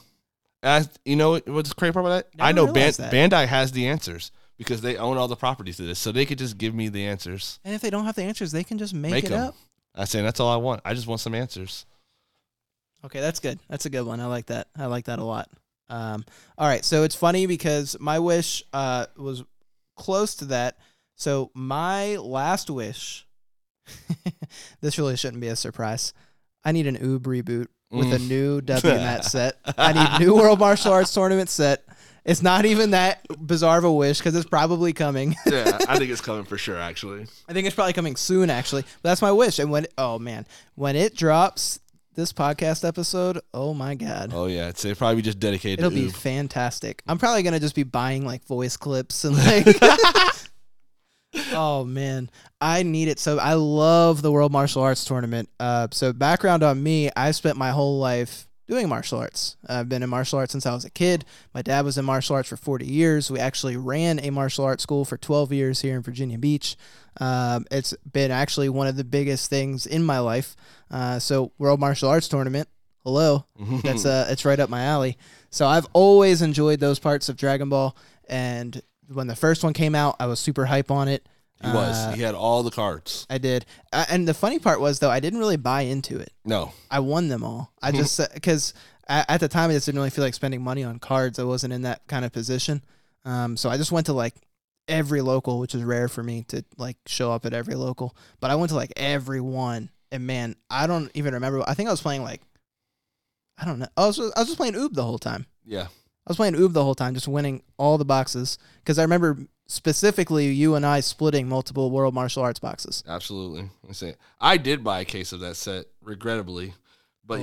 You know what's crazy about that? I know Bandai has the answers because they own all the properties to this, so they could just give me the answers. And if they don't have the answers, they can just make it them. Up. I'm saying that's all I want. I just want some answers. Okay, that's good. That's a good one. I like that. I like that a lot. All right, so it's funny because my wish was close to that. So my last wish, this really shouldn't be a surprise. I need an Uub reboot. With a new WMAT set. I need new World Martial Arts Tournament set. It's not even that bizarre of a wish because it's probably coming. Yeah, I think it's coming for sure, actually. I think it's probably coming soon, actually. But that's my wish. And when it drops this podcast episode, oh, my God. Oh, yeah. It's probably just dedicated to Uub. It'll be fantastic. I'm probably going to just be buying, voice clips and, Oh, man. I need it. So I love the World Martial Arts Tournament. So background on me, I've spent my whole life doing martial arts. I've been in martial arts since I was a kid. My dad was in martial arts for 40 years. We actually ran a martial arts school for 12 years here in Virginia Beach. It's been actually one of the biggest things in my life. So World Martial Arts Tournament, hello. That's it's right up my alley. So I've always enjoyed those parts of Dragon Ball, and when the first one came out, I was super hype on it. He was. He had all the cards. I did. And the funny part was, though, I didn't really buy into it. No. I won them all. I just, because at the time, I just didn't really feel like spending money on cards. I wasn't in that kind of position. So I just went to, every local, which is rare for me to, show up at every local. But I went to, every one. And, man, I don't even remember. I think I was playing, I don't know. I was just playing Uub the whole time. Yeah. I was playing Uub the whole time, just winning all the boxes. Because I remember specifically you and I splitting multiple World Martial Arts boxes. Absolutely. I did buy a case of that set, regrettably. But,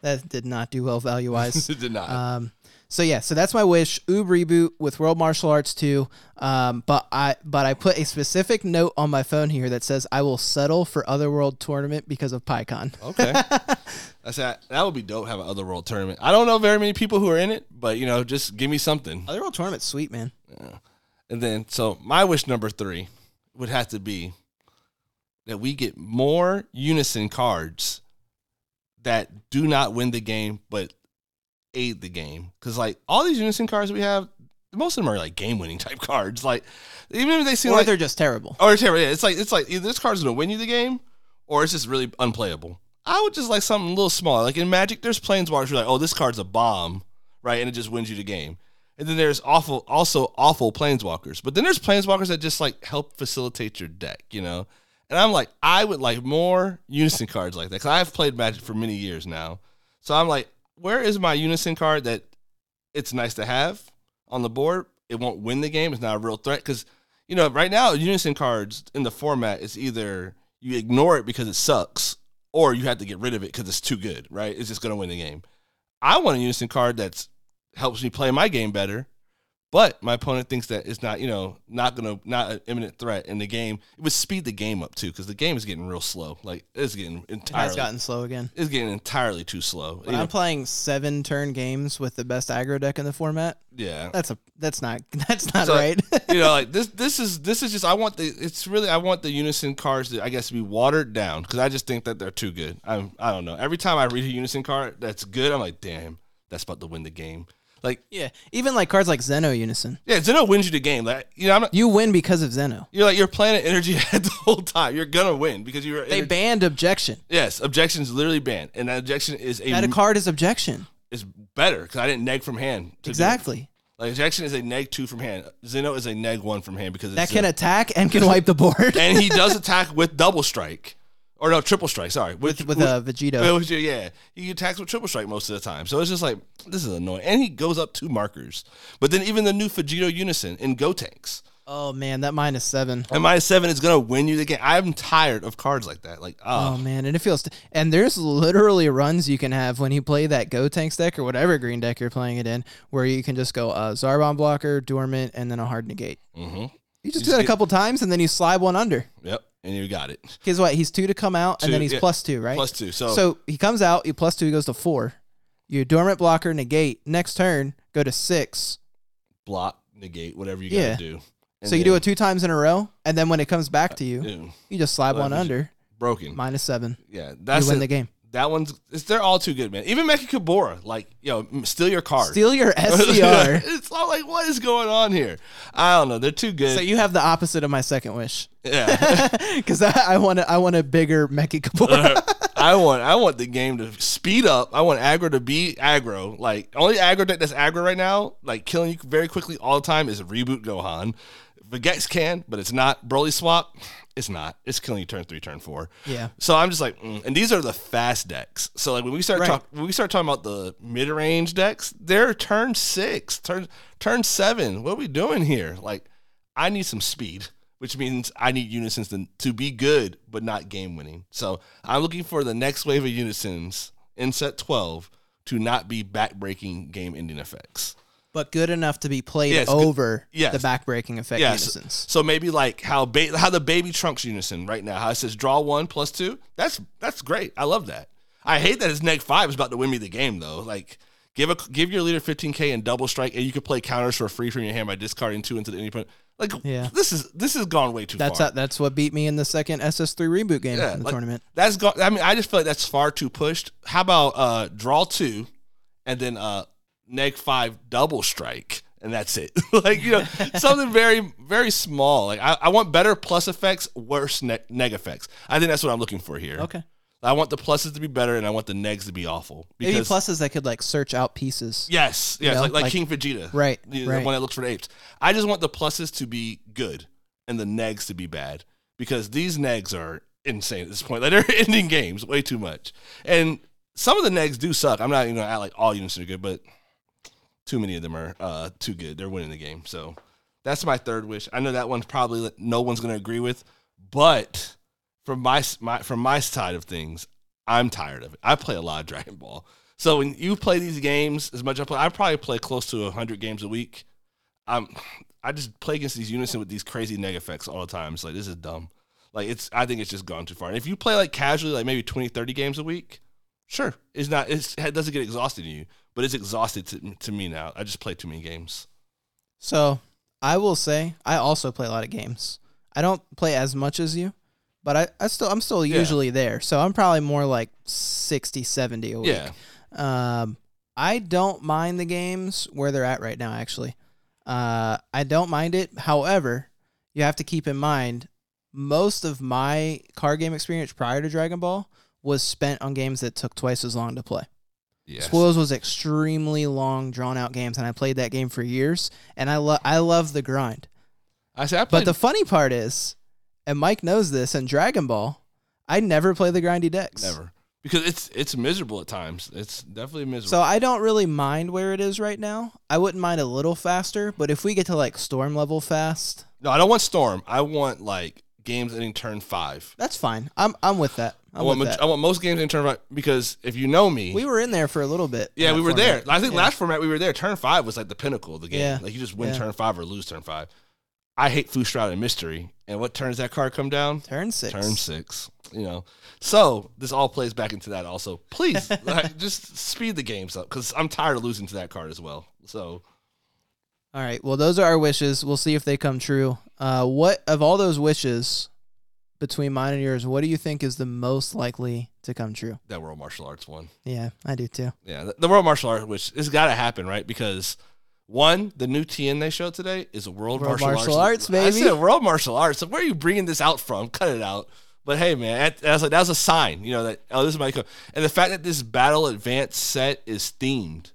that did not do well value-wise. It did not. So that's my wish. Uub reboot with World Martial Arts 2. But I put a specific note on my phone here that says I will settle for Otherworld Tournament because of PyCon. Okay. That would be dope, have an Otherworld Tournament. I don't know very many people who are in it, but, just give me something. Otherworld Tournament's sweet, man. Yeah. And then, so my wish number 3 would have to be that we get more unison cards that do not win the game, but aid the game. Because, all these unison cards we have, most of them are, game-winning type cards. Even if they seem they're just terrible. Or terrible, yeah. It's like either this card's going to win you the game, or it's just really unplayable. I would just like something a little smaller. In Magic, there's planeswalkers who are this card's a bomb, right? And it just wins you the game. And then there's also awful planeswalkers. But then there's planeswalkers that just, help facilitate your deck, And I'm I would like more unison cards like that. Because I've played Magic for many years now. So I'm where is my unison card that it's nice to have on the board? It won't win the game. It's not a real threat. Because, right now, unison cards in the format is either you ignore it because it sucks or you have to get rid of it because it's too good, right? It's just going to win the game. I want a unison card that helps me play my game better. But my opponent thinks that it's not, not an imminent threat in the game. It would speed the game up, too, because the game is getting real slow. It's gotten slow again. It's getting entirely too slow. When I'm playing 7-turn games with the best aggro deck in the format. Yeah. That's not right. This is just, I want the unison cards to, I guess, be watered down, because I just think that they're too good. I don't know. Every time I read a unison card that's good, I'm like, damn, that's about to win the game. Yeah, even cards like Zeno Unison. Yeah, Zeno wins you the game. You win because of Zeno. You're you're playing at energy the whole time. You're gonna win because you're. They banned Objection. Yes, Objection is literally banned, and that Objection is a. That a card is Objection. It's better because I didn't neg from hand. Exactly. Objection is a neg 2 from hand. Zeno is a neg 1 from hand because that can attack and can wipe the board. And he does attack with double strike. Or no, Triple Strike, sorry. With Vegito. Yeah, he attacks with Triple Strike most of the time. So it's just like, this is annoying. And he goes up 2 markers. But then even the new Vegito Unison in Gotenks. Oh, man, that -7. And -7 is going to win you the game. I'm tired of cards like that. Like, oh, man, and it feels... And there's literally runs you can have when you play that Gotenks deck or whatever green deck you're playing it in, where you can just go Zarbon blocker, Dormant, and then a hard negate. Mm-hmm. You just do that a couple times, and then you slide one under. Yep. And you got it. Because what? He's 2 to come out, and then he's +2, right? +2. So he comes out, you +2, he goes to 4. You Dormant blocker, negate. Next turn, go to 6. Block, negate, whatever you got to do. And so you do it 2 times in a row, and then when it comes back to you, you just slide one under. Broken. -7. Yeah. That's you win the game. That one's... They're all too good, man. Even Mechikabura, like, yo, steal your card. Steal your SCR. It's all like, what is going on here? I don't know. They're too good. So you have the opposite of my second wish. Yeah. Because I want a bigger Mechikabura. I want the game to speed up. I want aggro to be aggro. Like, only aggro deck that's aggro right now, like, killing you very quickly all the time is Reboot Gohan. Vigex can, but it's not. Broly swap, it's not. It's killing you turn 3, turn 4. Yeah. So I'm just like, and these are the fast decks. So like when we start talking about the mid range decks, they're turn 6, turn 7. What are we doing here? Like, I need some speed, which means I need Unisons to be good but not game winning. So I'm looking for the next wave of Unisons in set 12 to not be backbreaking game ending effects. But good enough to be played over the backbreaking effect unisons. So maybe like how the baby Trunks unison right now, how it says draw 1 +2. That's great. I love that. I hate that his -5 is about to win me the game though. Like give your leader 15K and double strike, and you can play counters for free from your hand by discarding 2 into the any point. Like this has gone way too far. That's what beat me in the second SS3 reboot game in the tournament. That's gone. I mean, I just feel like that's far too pushed. How about draw 2, and then -5 double strike, and that's it. Like, you know, something very, very small. Like I want better plus effects, worse neg effects. I think that's what I'm looking for here. Okay. I want the pluses to be better, and I want the negs to be awful. Maybe pluses that could like search out pieces. Yes, yes, you know, like King Vegeta, right? The one that looks for the apes. I just want the pluses to be good and the negs to be bad, because these negs are insane at this point. Like, they're ending games way too much, and some of the negs do suck. I'm not, I like all units are good, but too many of them are too good. They're winning the game. So that's my third wish. I know that one's probably no one's going to agree with, but from my side of things, I'm tired of it. I play a lot of Dragon Ball. So when you play these games, as much as I probably play close to 100 games a week. I just play against these unison with these crazy neg effects all the time. It's like, this is dumb. Like, I think it's just gone too far. And if you play like casually, like maybe 20, 30 games a week, sure, it doesn't get exhausted to you, but it's exhausted to me now. I just play too many games. So I will say I also play a lot of games. I don't play as much as you, but I'm still usually there. So I'm probably more like 60, 70 a week. Yeah. I don't mind the games where they're at right now, actually. I don't mind it. However, you have to keep in mind most of my card game experience prior to Dragon Ball was spent on games that took twice as long to play. Yes. Spoils was extremely long, drawn-out games, and I played that game for years, and I love the grind. But the funny part is, and Mike knows this, in Dragon Ball, I never play the grindy decks. Never. Because it's miserable at times. It's definitely miserable. So I don't really mind where it is right now. I wouldn't mind a little faster, but if we get to, like, Storm level fast... No, I don't want Storm. I want, like... games ending turn 5. That's fine. I'm with that. I want most games ending turn 5, because if you know me, we were in there for a little bit. Yeah, we were there. I think last format we were there. Turn 5 was like the pinnacle of the game. Yeah. Like you just win turn 5 or lose turn 5. I hate Fushroud and Mystery. And what turns that card come down? Turn 6. Turn 6. You know. So this all plays back into that also. Please just speed the games up, because I'm tired of losing to that card as well. So. All right, well, those are our wishes. We'll see if they come true. What of all those wishes between mine and yours, what do you think is the most likely to come true? That World Martial Arts one. Yeah, I do too. Yeah, the World Martial Arts, which has got to happen, right? Because, one, the new TN they showed today is a World Martial Arts, baby. I said World Martial Arts. So where are you bringing this out from? Cut it out. But, hey, man, I was like, that was a sign, that, this might come. And the fact that this Battle Advanced set is themed.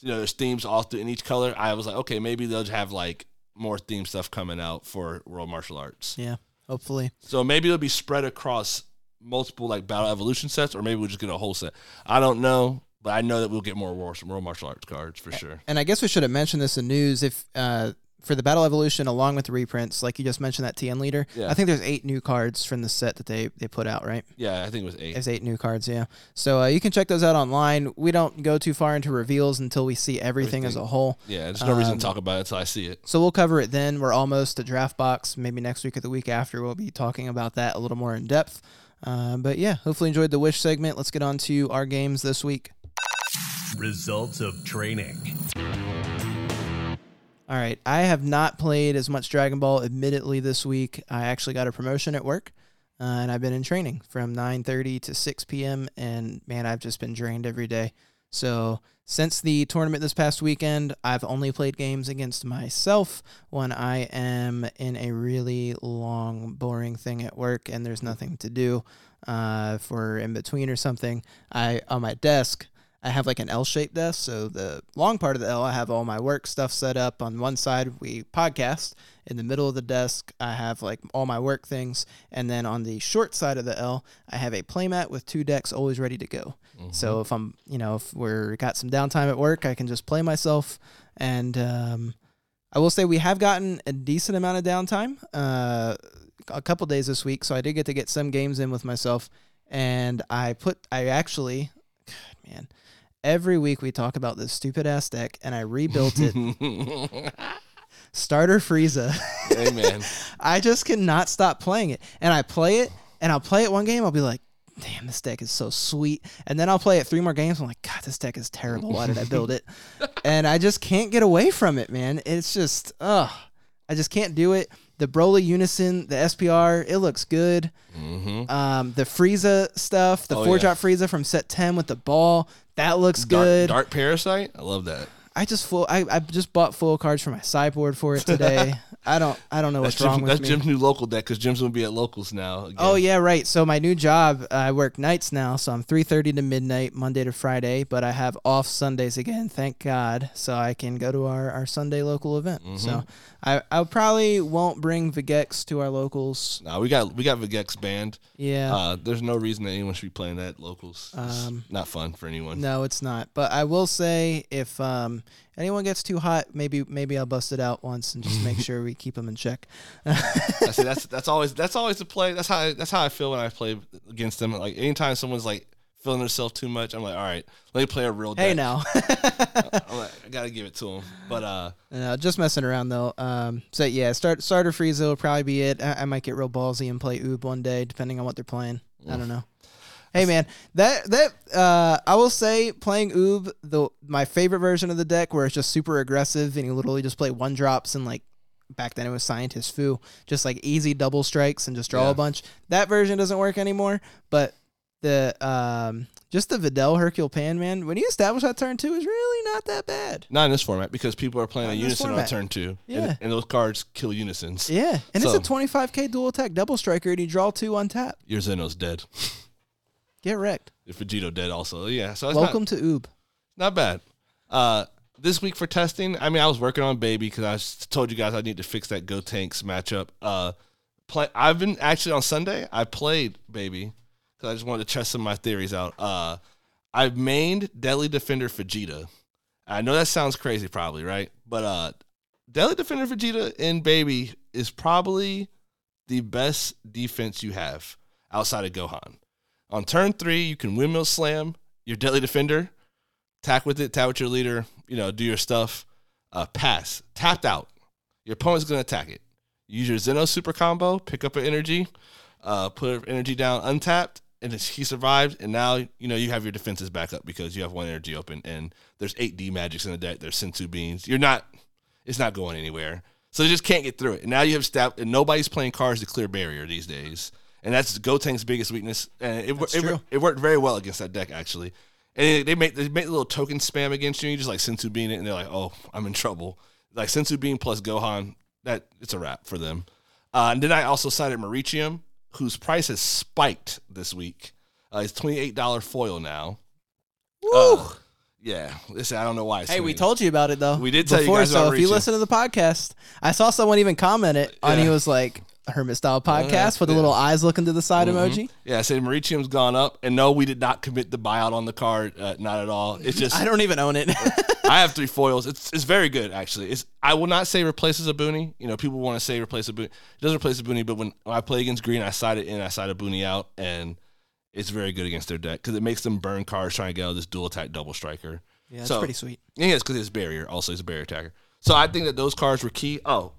There's themes all through in each color. I was like, okay, maybe they'll have like more theme stuff coming out for World Martial Arts. Yeah, hopefully. So maybe it'll be spread across multiple like battle evolution sets, or maybe we'll just get a whole set. I don't know, but I know that we'll get more world martial arts cards for sure. And I guess we should have mentioned this in news if for the battle evolution along with the reprints, like you just mentioned that TN leader. Yeah. I think there's 8 new cards from the set that they put out, right? Yeah, I think it was 8. It's 8 new cards, yeah. So you can check those out online. We don't go too far into reveals until we see everything as a whole. Yeah, there's no reason to talk about it until I see it. So we'll cover it then. We're almost to draft box. Maybe next week or the week after we'll be talking about that a little more in depth. But yeah, hopefully you enjoyed the Wish segment. Let's get on to our games this week. Results of training. All right, I have not played as much Dragon Ball, admittedly, this week. I actually got a promotion at work, and I've been in training from 9:30 to 6 p.m., and, man, I've just been drained every day. So since the tournament this past weekend, I've only played games against myself when I am in a really long, boring thing at work and there's nothing to do for in between or something. On my desk, I have like an L-shaped desk, so the long part of the L, I have all my work stuff set up. On one side, we podcast. In the middle of the desk, I have like all my work things. And then on the short side of the L, I have a playmat with 2 decks always ready to go. Mm-hmm. So if I'm, if we're got some downtime at work, I can just play myself. And I will say we have gotten a decent amount of downtime, a couple days this week. So I did get to get some games in with myself. And every week we talk about this stupid-ass deck, and I rebuilt it. Starter Frieza. Hey, man. I just cannot stop playing it. And I play it, and I'll play it one game. I'll be like, damn, this deck is so sweet. And then I'll play it 3 more games. I'm like, God, this deck is terrible. Why did I build it? And I just can't get away from it, man. It's just, I just can't do it. The Broly Unison, the SPR, it looks good. Mm-hmm. The Frieza stuff, the 4-drop Frieza from set 10 with the ball, that looks good. Dark Parasite, I love that. I just bought full cards for my sideboard for it today. I don't know what's wrong with me. That's Jim's new local deck because Jim's gonna be at locals now. Again. Oh yeah, right. So my new job, I work nights now, so I'm 3:30 to midnight Monday to Friday, but I have off Sundays again, thank God, so I can go to our Sunday local event. Mm-hmm. So I probably won't bring Vigex to our locals. No, we got Vigex banned. Yeah, there's no reason that anyone should be playing that at locals. It's not fun for anyone. No, it's not. But I will say if anyone gets too hot, maybe I'll bust it out once and just make sure we keep them in check. I see, that's always the play. That's how I feel when I play against them. Like anytime someone's like feeling themselves too much, I'm like, all right, let me play a real deck. Hey, now I gotta give it to them. But no, just messing around though. So yeah, starter Frieza will probably be it. I might get real ballsy and play Uub one day, depending on what they're playing. I don't know. Hey man, that I will say playing Uub, my favorite version of the deck where it's just super aggressive and you literally just play 1-drops and like back then it was Scientist Fu, just like easy double strikes and just draw a bunch. That version doesn't work anymore, but the just the Videl Hercule Pan, man, when you establish that turn 2 is really not that bad. Not in this format because people are playing a Unison on turn 2. Yeah. And those cards kill Unisons. Yeah. And so, it's a 25k dual attack double striker and you draw 2 on tap. Your Zeno's dead. Get wrecked. Vegito dead also. Yeah. So welcome to Uub. Not bad. This week for testing, I mean, I was working on Baby because I told you guys I need to fix that Gotenks matchup. I've been actually on Sunday, I played Baby because I just wanted to test some of my theories out. I've mained Deadly Defender Vegeta. I know that sounds crazy probably, right? But Deadly Defender Vegeta in Baby is probably the best defense you have outside of Gohan. On turn 3, you can windmill slam your Deadly Defender, attack with it, tap with your leader, do your stuff, pass, tapped out. Your opponent's going to attack it. Use your Zeno super combo, pick up an energy, put energy down untapped, and he survived, and now, you have your defenses back up because you have 1 energy open, and there's 8D Magics in the deck, there's Sensu Beans. It's not going anywhere. So you just can't get through it. And now you have stabbed, and nobody's playing cards to clear barrier these days. And that's Gotenks' biggest weakness, and it worked very well against that deck actually. And they make a little token spam against you. You just like Sensu Bean it, and they're like, "Oh, I'm in trouble." Like Sensu Bean plus Gohan, that it's a wrap for them. And then I also cited Marichium, whose price has spiked this week. It's $28 foil now. Woo! Yeah, listen, I don't know why. Hey, we told you about it though. We did tell you guys about Marichium. So if you listen to the podcast, I saw someone even comment it, and he was like. Hermit Style Podcast with the little eyes looking to the side emoji. Yeah, I said Mauritium's gone up. And no, we did not commit the buyout on the card. Not at all. It's just I don't even own it. I have three foils. It's very good, actually. I will not say replaces a Booney. You know, people want to say replace a Booney. It doesn't replace a Booney, but when I play against green, I side it in, I side a Booney out, and it's very good against their deck because it makes them burn cards trying to get out of this dual attack double striker. Yeah, that's pretty sweet. Yeah, it's because it's barrier. Also, it's a barrier attacker. So I think that those cards were key. Oh,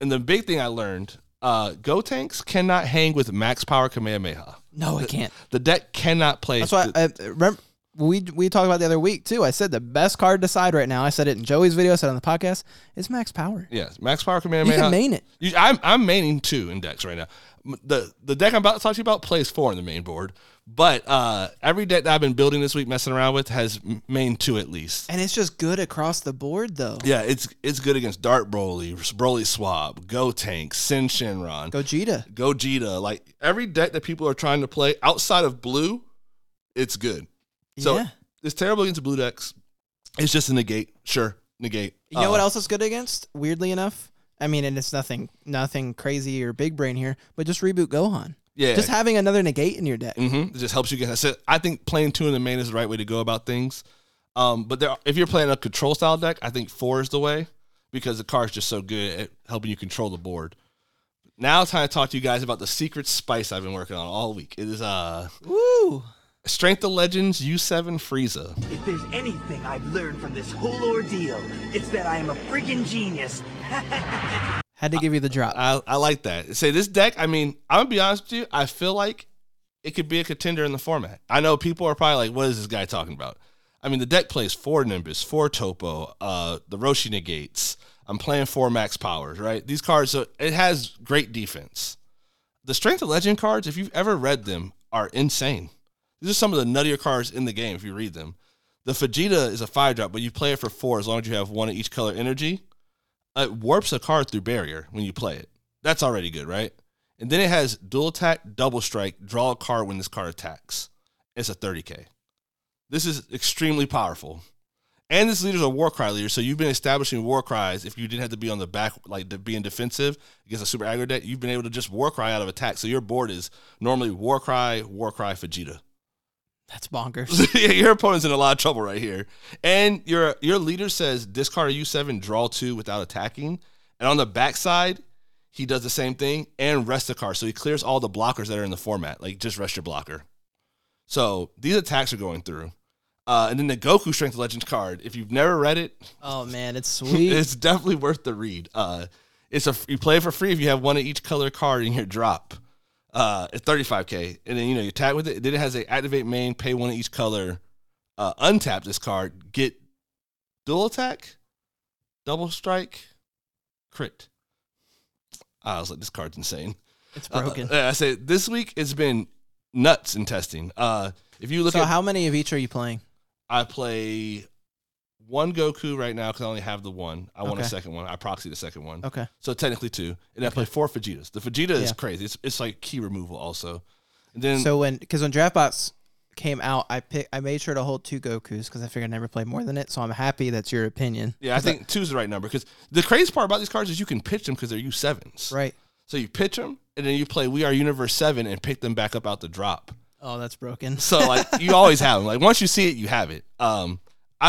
and the big thing I learned, Gotenks cannot hang with Max Power Kamehameha. No, it can't. The deck cannot play. That's why I remember we talked about the other week, too. I said the best card to side right now. I said it in Joey's video. I said it on the podcast. It's Max Power. Yes, Max Power Kamehameha. You can main it. I'm maining two in decks right now. The deck I'm about to talk to you about plays four on the main board, but every deck that I've been building this week, messing around with, has main two at least. And it's just good across the board, though. Yeah, it's good against Dark Broly Swab, Gotenks, Sin Shenron, Gogeta. Like every deck that people are trying to play outside of blue, it's good. So it's terrible against blue decks. It's just a negate. Sure, negate. You know what else it's good against? Weirdly enough. I mean, and it's nothing crazy or big brain here, but just reboot Gohan. Yeah. Just having another negate in your deck. Mm-hmm. It just helps you get... So I think playing two in the main is the right way to go about things. But if you're playing a control-style deck, I think four is the way because the card's just so good at helping you control the board. Now it's time to talk to you guys about the secret spice I've been working on all week. It is... Woo! Strength of Legends U7 Frieza. If there's anything I've learned from this whole ordeal, it's that I am a freaking genius. Had to give you the drop. I like that. Say this deck, I mean, I'm going to be honest with you, I feel like it could be a contender in the format. I know people are probably like, what is this guy talking about? I mean, the deck plays four Nimbus, four Topo, the Roshi negates. I'm playing four Max Powers, right? These cards, so it has great defense. The Strength of Legend cards, if you've ever read them, are insane. These are some of the nuttier cards in the game if you read them. The Vegeta is a 5-drop, but you play it for 4 as long as you have one of each color energy. It warps a card through barrier when you play it. That's already good, right? And then it has dual attack, double strike, draw a card when this card attacks. It's a 30K. This is extremely powerful. And this leader's a war cry leader, so you've been establishing war cries. If you didn't have to be on the back, like being defensive against a super aggro deck, you've been able to just war cry out of attack. So your board is normally war cry, Vegeta. That's bonkers. Yeah, your opponent's in a lot of trouble right here. And your leader says, discard a U7, draw 2 without attacking. And on the backside, he does the same thing and rests a card. So he clears all the blockers that are in the format. Like, just rest your blocker. So these attacks are going through. And then the Goku Strength of Legends card, if you've never read it. Oh, man, it's sweet. It's definitely worth the read. You play it for free if you have one of each color card in your drop. It's 35K, and then you tag with it. Then it has a activate main, pay one of each color, untap this card, get dual attack, double strike, crit. I was like, this card's insane. It's broken. I say this week it's been nuts in testing. If you look, so how many of each are you playing? I play one Goku right now because I only have the one. I want a second one. I proxy the second one. Okay. So technically two. And I play four Vegetas. The Vegeta is crazy. It's like key removal also. And then so when DraftBox came out, I made sure to hold two Gokus because I figured I'd never play more than it. So I'm happy that's your opinion. Yeah, I think two's the right number because the crazy part about these cards is you can pitch them because they're U7s. Right. So you pitch them and then you play We Are Universe 7 and pick them back up out the drop. Oh, that's broken. So like you always have them. Like once you see it, you have it.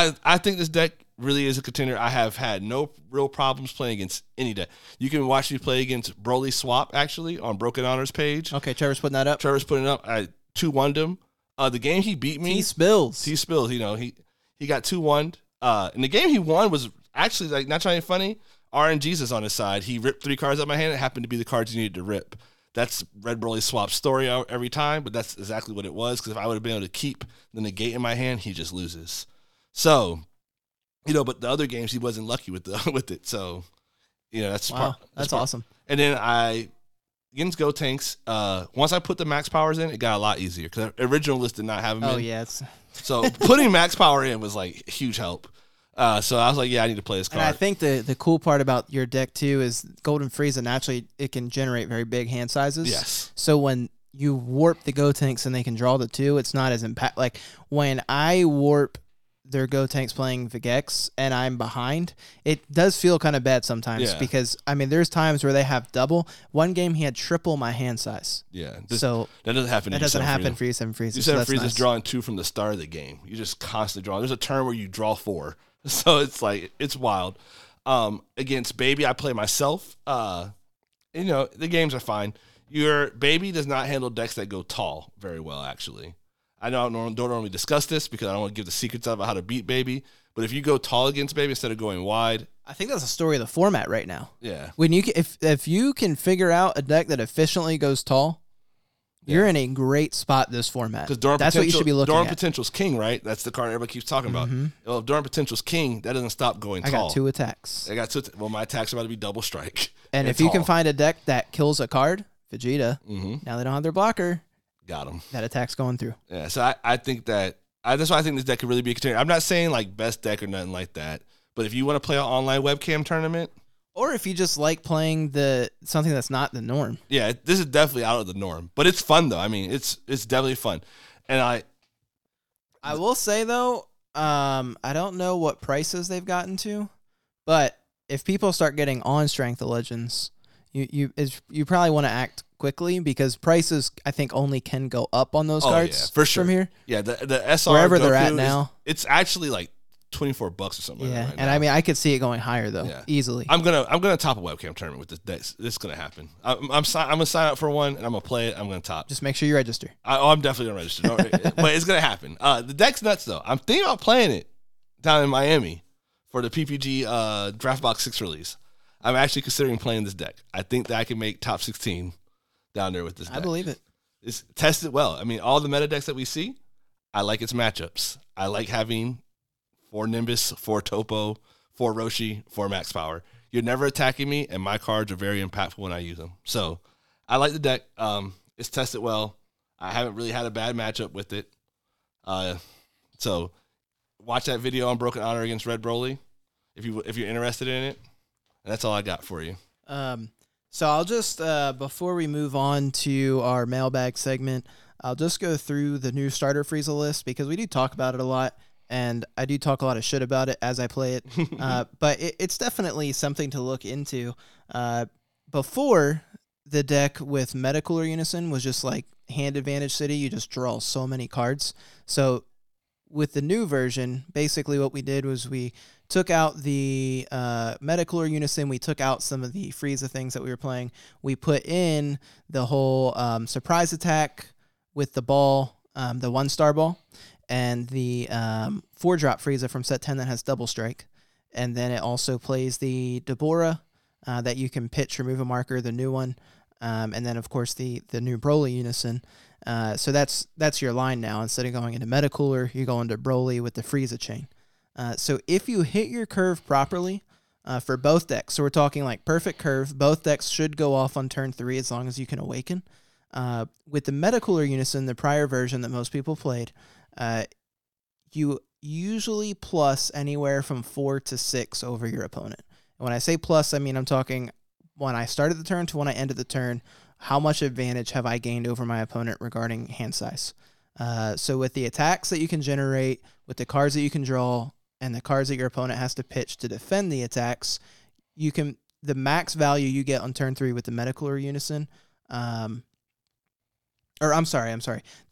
I think this deck really is a contender. I have had no real problems playing against any deck. You can watch me play against Broly Swap, actually, on Broken Honor's page. Okay, Trevor's putting that up. I 2-1'd him. The game he beat me. He spills. He got 2-1'd. And the game he won was actually, like, not trying to be funny, RNG's is on his side. He ripped 3 cards out of my hand. It happened to be the cards you needed to rip. That's Red Broly Swap's story every time, but that's exactly what it was, because if I would have been able to keep the negate in my hand, he just loses. So, but the other games he wasn't lucky with it. So, that's wow. That's awesome. And then against Gotenks, once I put the Max Powers in, it got a lot easier because the original list did not have them in. Oh, yeah. So putting Max Power in was like huge help. So I was like, yeah, I need to play this card. And I think the cool part about your deck too is Golden Frieza naturally it can generate very big hand sizes. Yes. So when you warp the Gotenks and they can draw the 2, it's not as impact. Like when I warp their Gotenks playing Vigex and I'm behind, it does feel kind of bad sometimes because, I mean, there's times where they have double. One game he had triple my hand size. Yeah. So that doesn't happen. That doesn't happen for U7 Frieza. U7 Frieza is drawing two from the start of the game. You just constantly draw. There's a turn where you draw four. So it's like, it's wild. Against Baby, I play myself. You know, the games are fine. Your Baby does not handle decks that go tall very well, actually. I don't normally discuss this because I don't want to give the secrets out about how to beat Baby. But if you go tall against Baby instead of going wide, I think that's the story of the format right now. Yeah, when you if you can figure out a deck that efficiently goes tall, you're in a great spot this format. Because that's what you should be looking at. Dorn Potential's king, right? That's the card everybody keeps talking about. Well, if Dorn Potential's king, that doesn't stop going tall. I got two attacks. I got two. Well, my attacks are about to be double strike. And if you can find a deck that kills a card, Vegeta. Now they don't have their blocker. Got him. That attack's going through. Yeah, so I think that that's why I think this deck could really be a contender. I'm not saying like best deck or nothing like that, but if you want to play an online webcam tournament, or if you just like playing the something that's not the norm, this is definitely out of the norm. But it's fun though. I mean, it's definitely fun. And I will say though, I don't know what prices they've gotten to, but if people start getting on Strength of Legends, you probably want to act quickly because prices, I think, only can go up on those cards for sure. From here. Yeah, the SR wherever Goku they're at now, it's actually like $24 or something. Yeah, right now. I mean, I could see it going higher though, easily. I'm gonna top a webcam tournament with this. This is gonna happen. I'm gonna sign up for one and I'm gonna play it. I'm gonna top. Just make sure you register. I'm definitely gonna register, but it's gonna happen. The deck's nuts though. I'm thinking about playing it down in Miami for the PPG Draft Box 6 release. I'm actually considering playing this deck. I think that I can make top 16. Down there with this deck. I believe it. It's tested well. I mean, all the meta decks that we see, I like its matchups. I like having 4 Nimbus, 4 Topo, 4 Roshi, 4 Max Power. You're never attacking me, and my cards are very impactful when I use them. So I like the deck. It's tested well. I haven't really had a bad matchup with it. So watch that video on Broken Honor against Red Broly if you're interested in it. And that's all I got for you. So I'll just, before we move on to our mailbag segment, I'll just go through the new starter Frieza list because we do talk about it a lot, and I do talk a lot of shit about it as I play it. But it's definitely something to look into. Before, the deck with Metacooler Unison was just like hand advantage city. You just draw so many cards. So with the new version, basically what we did was we took out the Metacooler Unison. We took out some of the Frieza things that we were playing. We put in the whole surprise attack with the ball, the 1-star ball, and the 4-drop Frieza from set 10 that has double strike. And then it also plays the Deborah that you can pitch, remove a marker, the new one. And then, of course, the new Broly Unison. So that's your line now. Instead of going into Metacooler, you go into Broly with the Frieza chain. So if you hit your curve properly for both decks, so we're talking like perfect curve, both decks should go off on turn 3 as long as you can awaken. With the Metacooler Unison, the prior version that most people played, you usually plus anywhere from 4 to 6 over your opponent. And when I say plus, I mean I'm talking when I started the turn to when I ended the turn, how much advantage have I gained over my opponent regarding hand size? So with the attacks that you can generate, with the cards that you can draw, and the cards that your opponent has to pitch to defend the attacks, you can the max value you get on turn 3 with the Metacooler Unison, the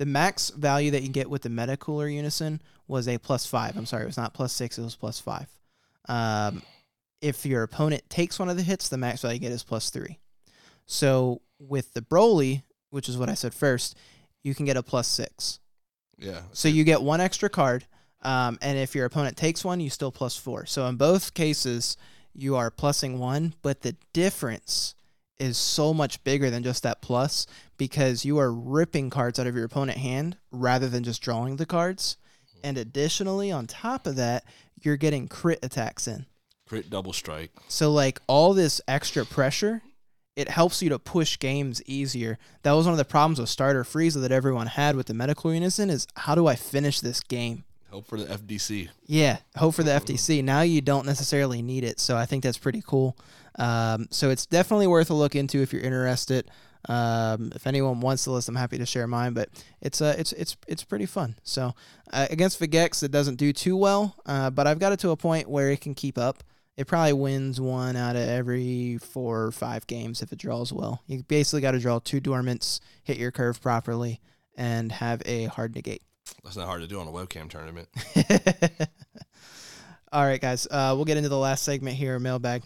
max value that you get with the Metacooler Unison was a +5. I'm sorry, it was not +6, it was +5. If your opponent takes one of the hits, the max value you get is +3. So with the Broly, which is what I said first, you can get a +6. Yeah. So you get one extra card. And if your opponent takes one, you still +4. So in both cases, you are plussing 1, but the difference is so much bigger than just that plus because you are ripping cards out of your opponent's hand rather than just drawing the cards. And additionally, on top of that, you're getting crit attacks in. Crit double strike. So like all this extra pressure, it helps you to push games easier. That was one of the problems with starter Frieza that everyone had with the Metacooler Unison is how do I finish this game? Hope for the FDC. Yeah, hope for the FDC. Now you don't necessarily need it, so I think that's pretty cool. So it's definitely worth a look into if you're interested. If anyone wants the list, I'm happy to share mine, but it's pretty fun. So against Vigex, it doesn't do too well, but I've got it to a point where it can keep up. It probably wins one out of every 4 or 5 games if it draws well. You basically got to draw 2 dormants, hit your curve properly, and have a hard negate. That's not hard to do on a webcam tournament. All right, guys, we'll get into the last segment here, mailbag.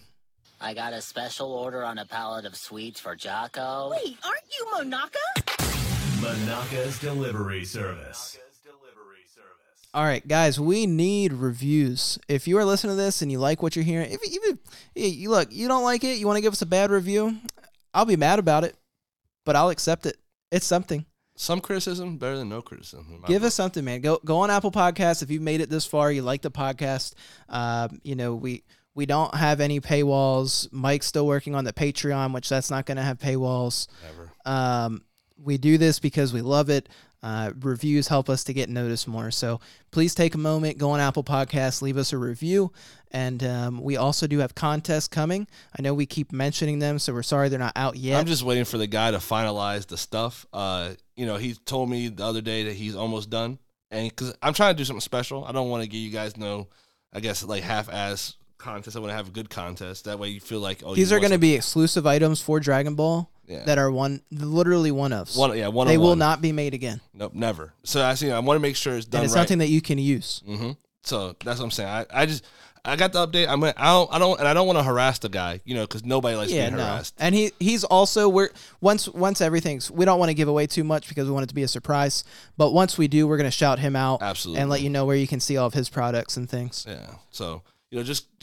I got a special order on a pallet of sweets for Jocko. Wait, aren't you Monaka? Monaka's delivery service. All right, guys, we need reviews. If you are listening to this and you like what you're hearing, if you look, you don't like it, you want to give us a bad review, I'll be mad about it, but I'll accept it. It's something. Some criticism better than no criticism. Give us something, man. Go on Apple Podcasts. If you've made it this far, you like the podcast. We don't have any paywalls. Mike's still working on the Patreon, which that's not going to have paywalls. Never. We do this because we love it. Reviews help us to get noticed more. So please take a moment, go on Apple Podcasts, leave us a review. And we also do have contests coming. I know we keep mentioning them, so we're sorry they're not out yet. I'm just waiting for the guy to finalize the stuff. He told me the other day that he's almost done. And because I'm trying to do something special. I don't want to give you guys half-ass contest. I want to have a good contest. That way you feel like, oh, these are going to be exclusive items for Dragon Ball. Yeah. That are literally one-offs. They will not be made again. Nope, never. So I want to make sure it's done right. And it's something that you can use. Mm-hmm. So that's what I'm saying. I got the update. I don't want to harass the guy, because nobody likes being harassed. And he's also we don't want to give away too much because we want it to be a surprise. But once we do, we're going to shout him out. Absolutely. And let you know where you can see all of his products and things. Yeah. So. Just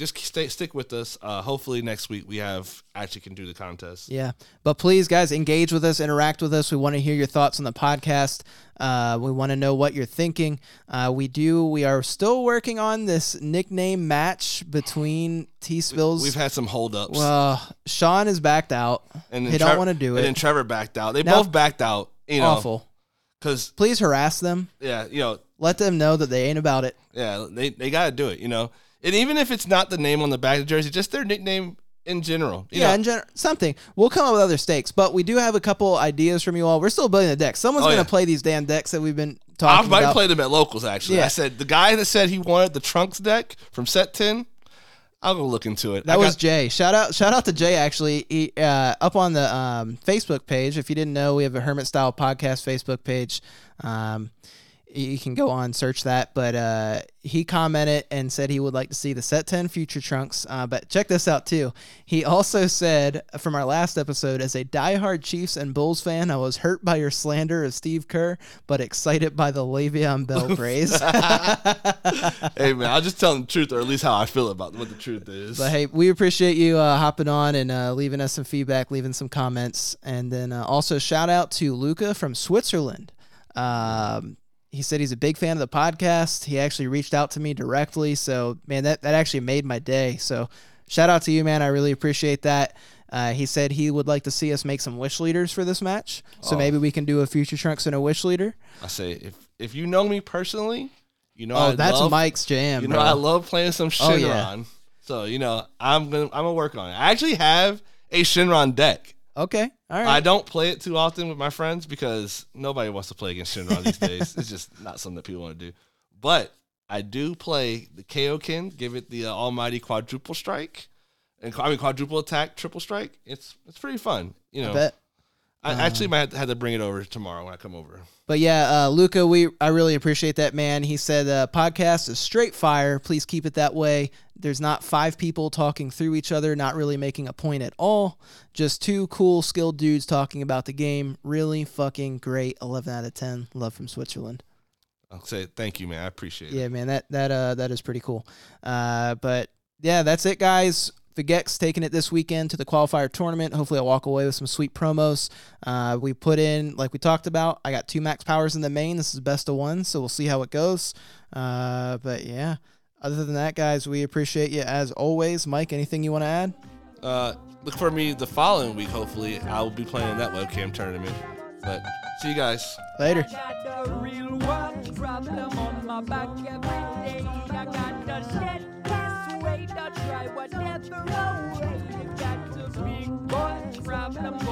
stick with us. Hopefully next week we can do the contest. Yeah. But please, guys, engage with us, interact with us. We want to hear your thoughts on the podcast. We want to know what you're thinking. We are still working on this nickname match between T-Spills. We've had some holdups. Well, Sean is backed out. And they don't want to do it. And then Trevor backed out. They both backed out. Awful. Cause, please harass them. Yeah. Let them know that they ain't about it. Yeah. They got to do it, And even if it's not the name on the back of the jersey, just their nickname in general. In general, something. We'll come up with other stakes, but we do have a couple ideas from you all. We're still building the deck. Someone's going to play these damn decks that we've been talking about. I might play them at locals, actually. Yeah. I said, the guy that said he wanted the Trunks deck from set 10, I'll go look into it. That was Jay. Shout out to Jay, actually. He, up on the Facebook page, if you didn't know, we have a Hermit Style Podcast Facebook page. You can go on, search that, but he commented and said he would like to see the set 10 future Trunks, but check this out too. He also said from our last episode, as a diehard Chiefs and Bulls fan, I was hurt by your slander of Steve Kerr, but excited by the Le'Veon Bell praise. Hey man, I'll just tell him the truth, or at least how I feel about what the truth is. But hey, we appreciate you hopping on and leaving us some feedback, leaving some comments. And then also shout out to Luca from Switzerland. He said he's a big fan of the podcast. He actually reached out to me directly. So, man, that actually made my day. So, shout out to you, man. I really appreciate that. He said he would like to see us make some wish leaders for this match. So, maybe we can do a future Trunks and a wish leader. I say, if you know me personally, that's Mike's jam. Bro. I love playing some Shinron. Oh, yeah. So, I'm gonna work on it. I actually have a Shinron deck. Okay. All right. I don't play it too often with my friends because nobody wants to play against Shinron these days. It's just not something that people want to do. But I do play the Kaioken, give it the almighty quadruple strike. Quadruple attack, triple strike. It's pretty fun. I bet. I actually might have to bring it over tomorrow when I come over. But yeah, Luca, I really appreciate that, man. He said the podcast is straight fire. Please keep it that way. There's not 5 people talking through each other, not really making a point at all. Just 2 cool, skilled dudes talking about the game. Really fucking great. 11 out of 10. Love from Switzerland. I'll say thank you, man. I appreciate it. Yeah, man. That is pretty cool. But yeah, that's it, guys. Vigex taking it this weekend to the qualifier tournament. Hopefully I'll walk away with some sweet promos. We put in, like we talked about, I got 2 max powers in the main. This is best of 1, so we'll see how it goes. But yeah, other than that, guys, we appreciate you as always. Mike, anything you want to add? Look for me the following week. Hopefully I will be playing in that webcam tournament. But see you guys later. Wait, I try whatever I wait. You got to be good from the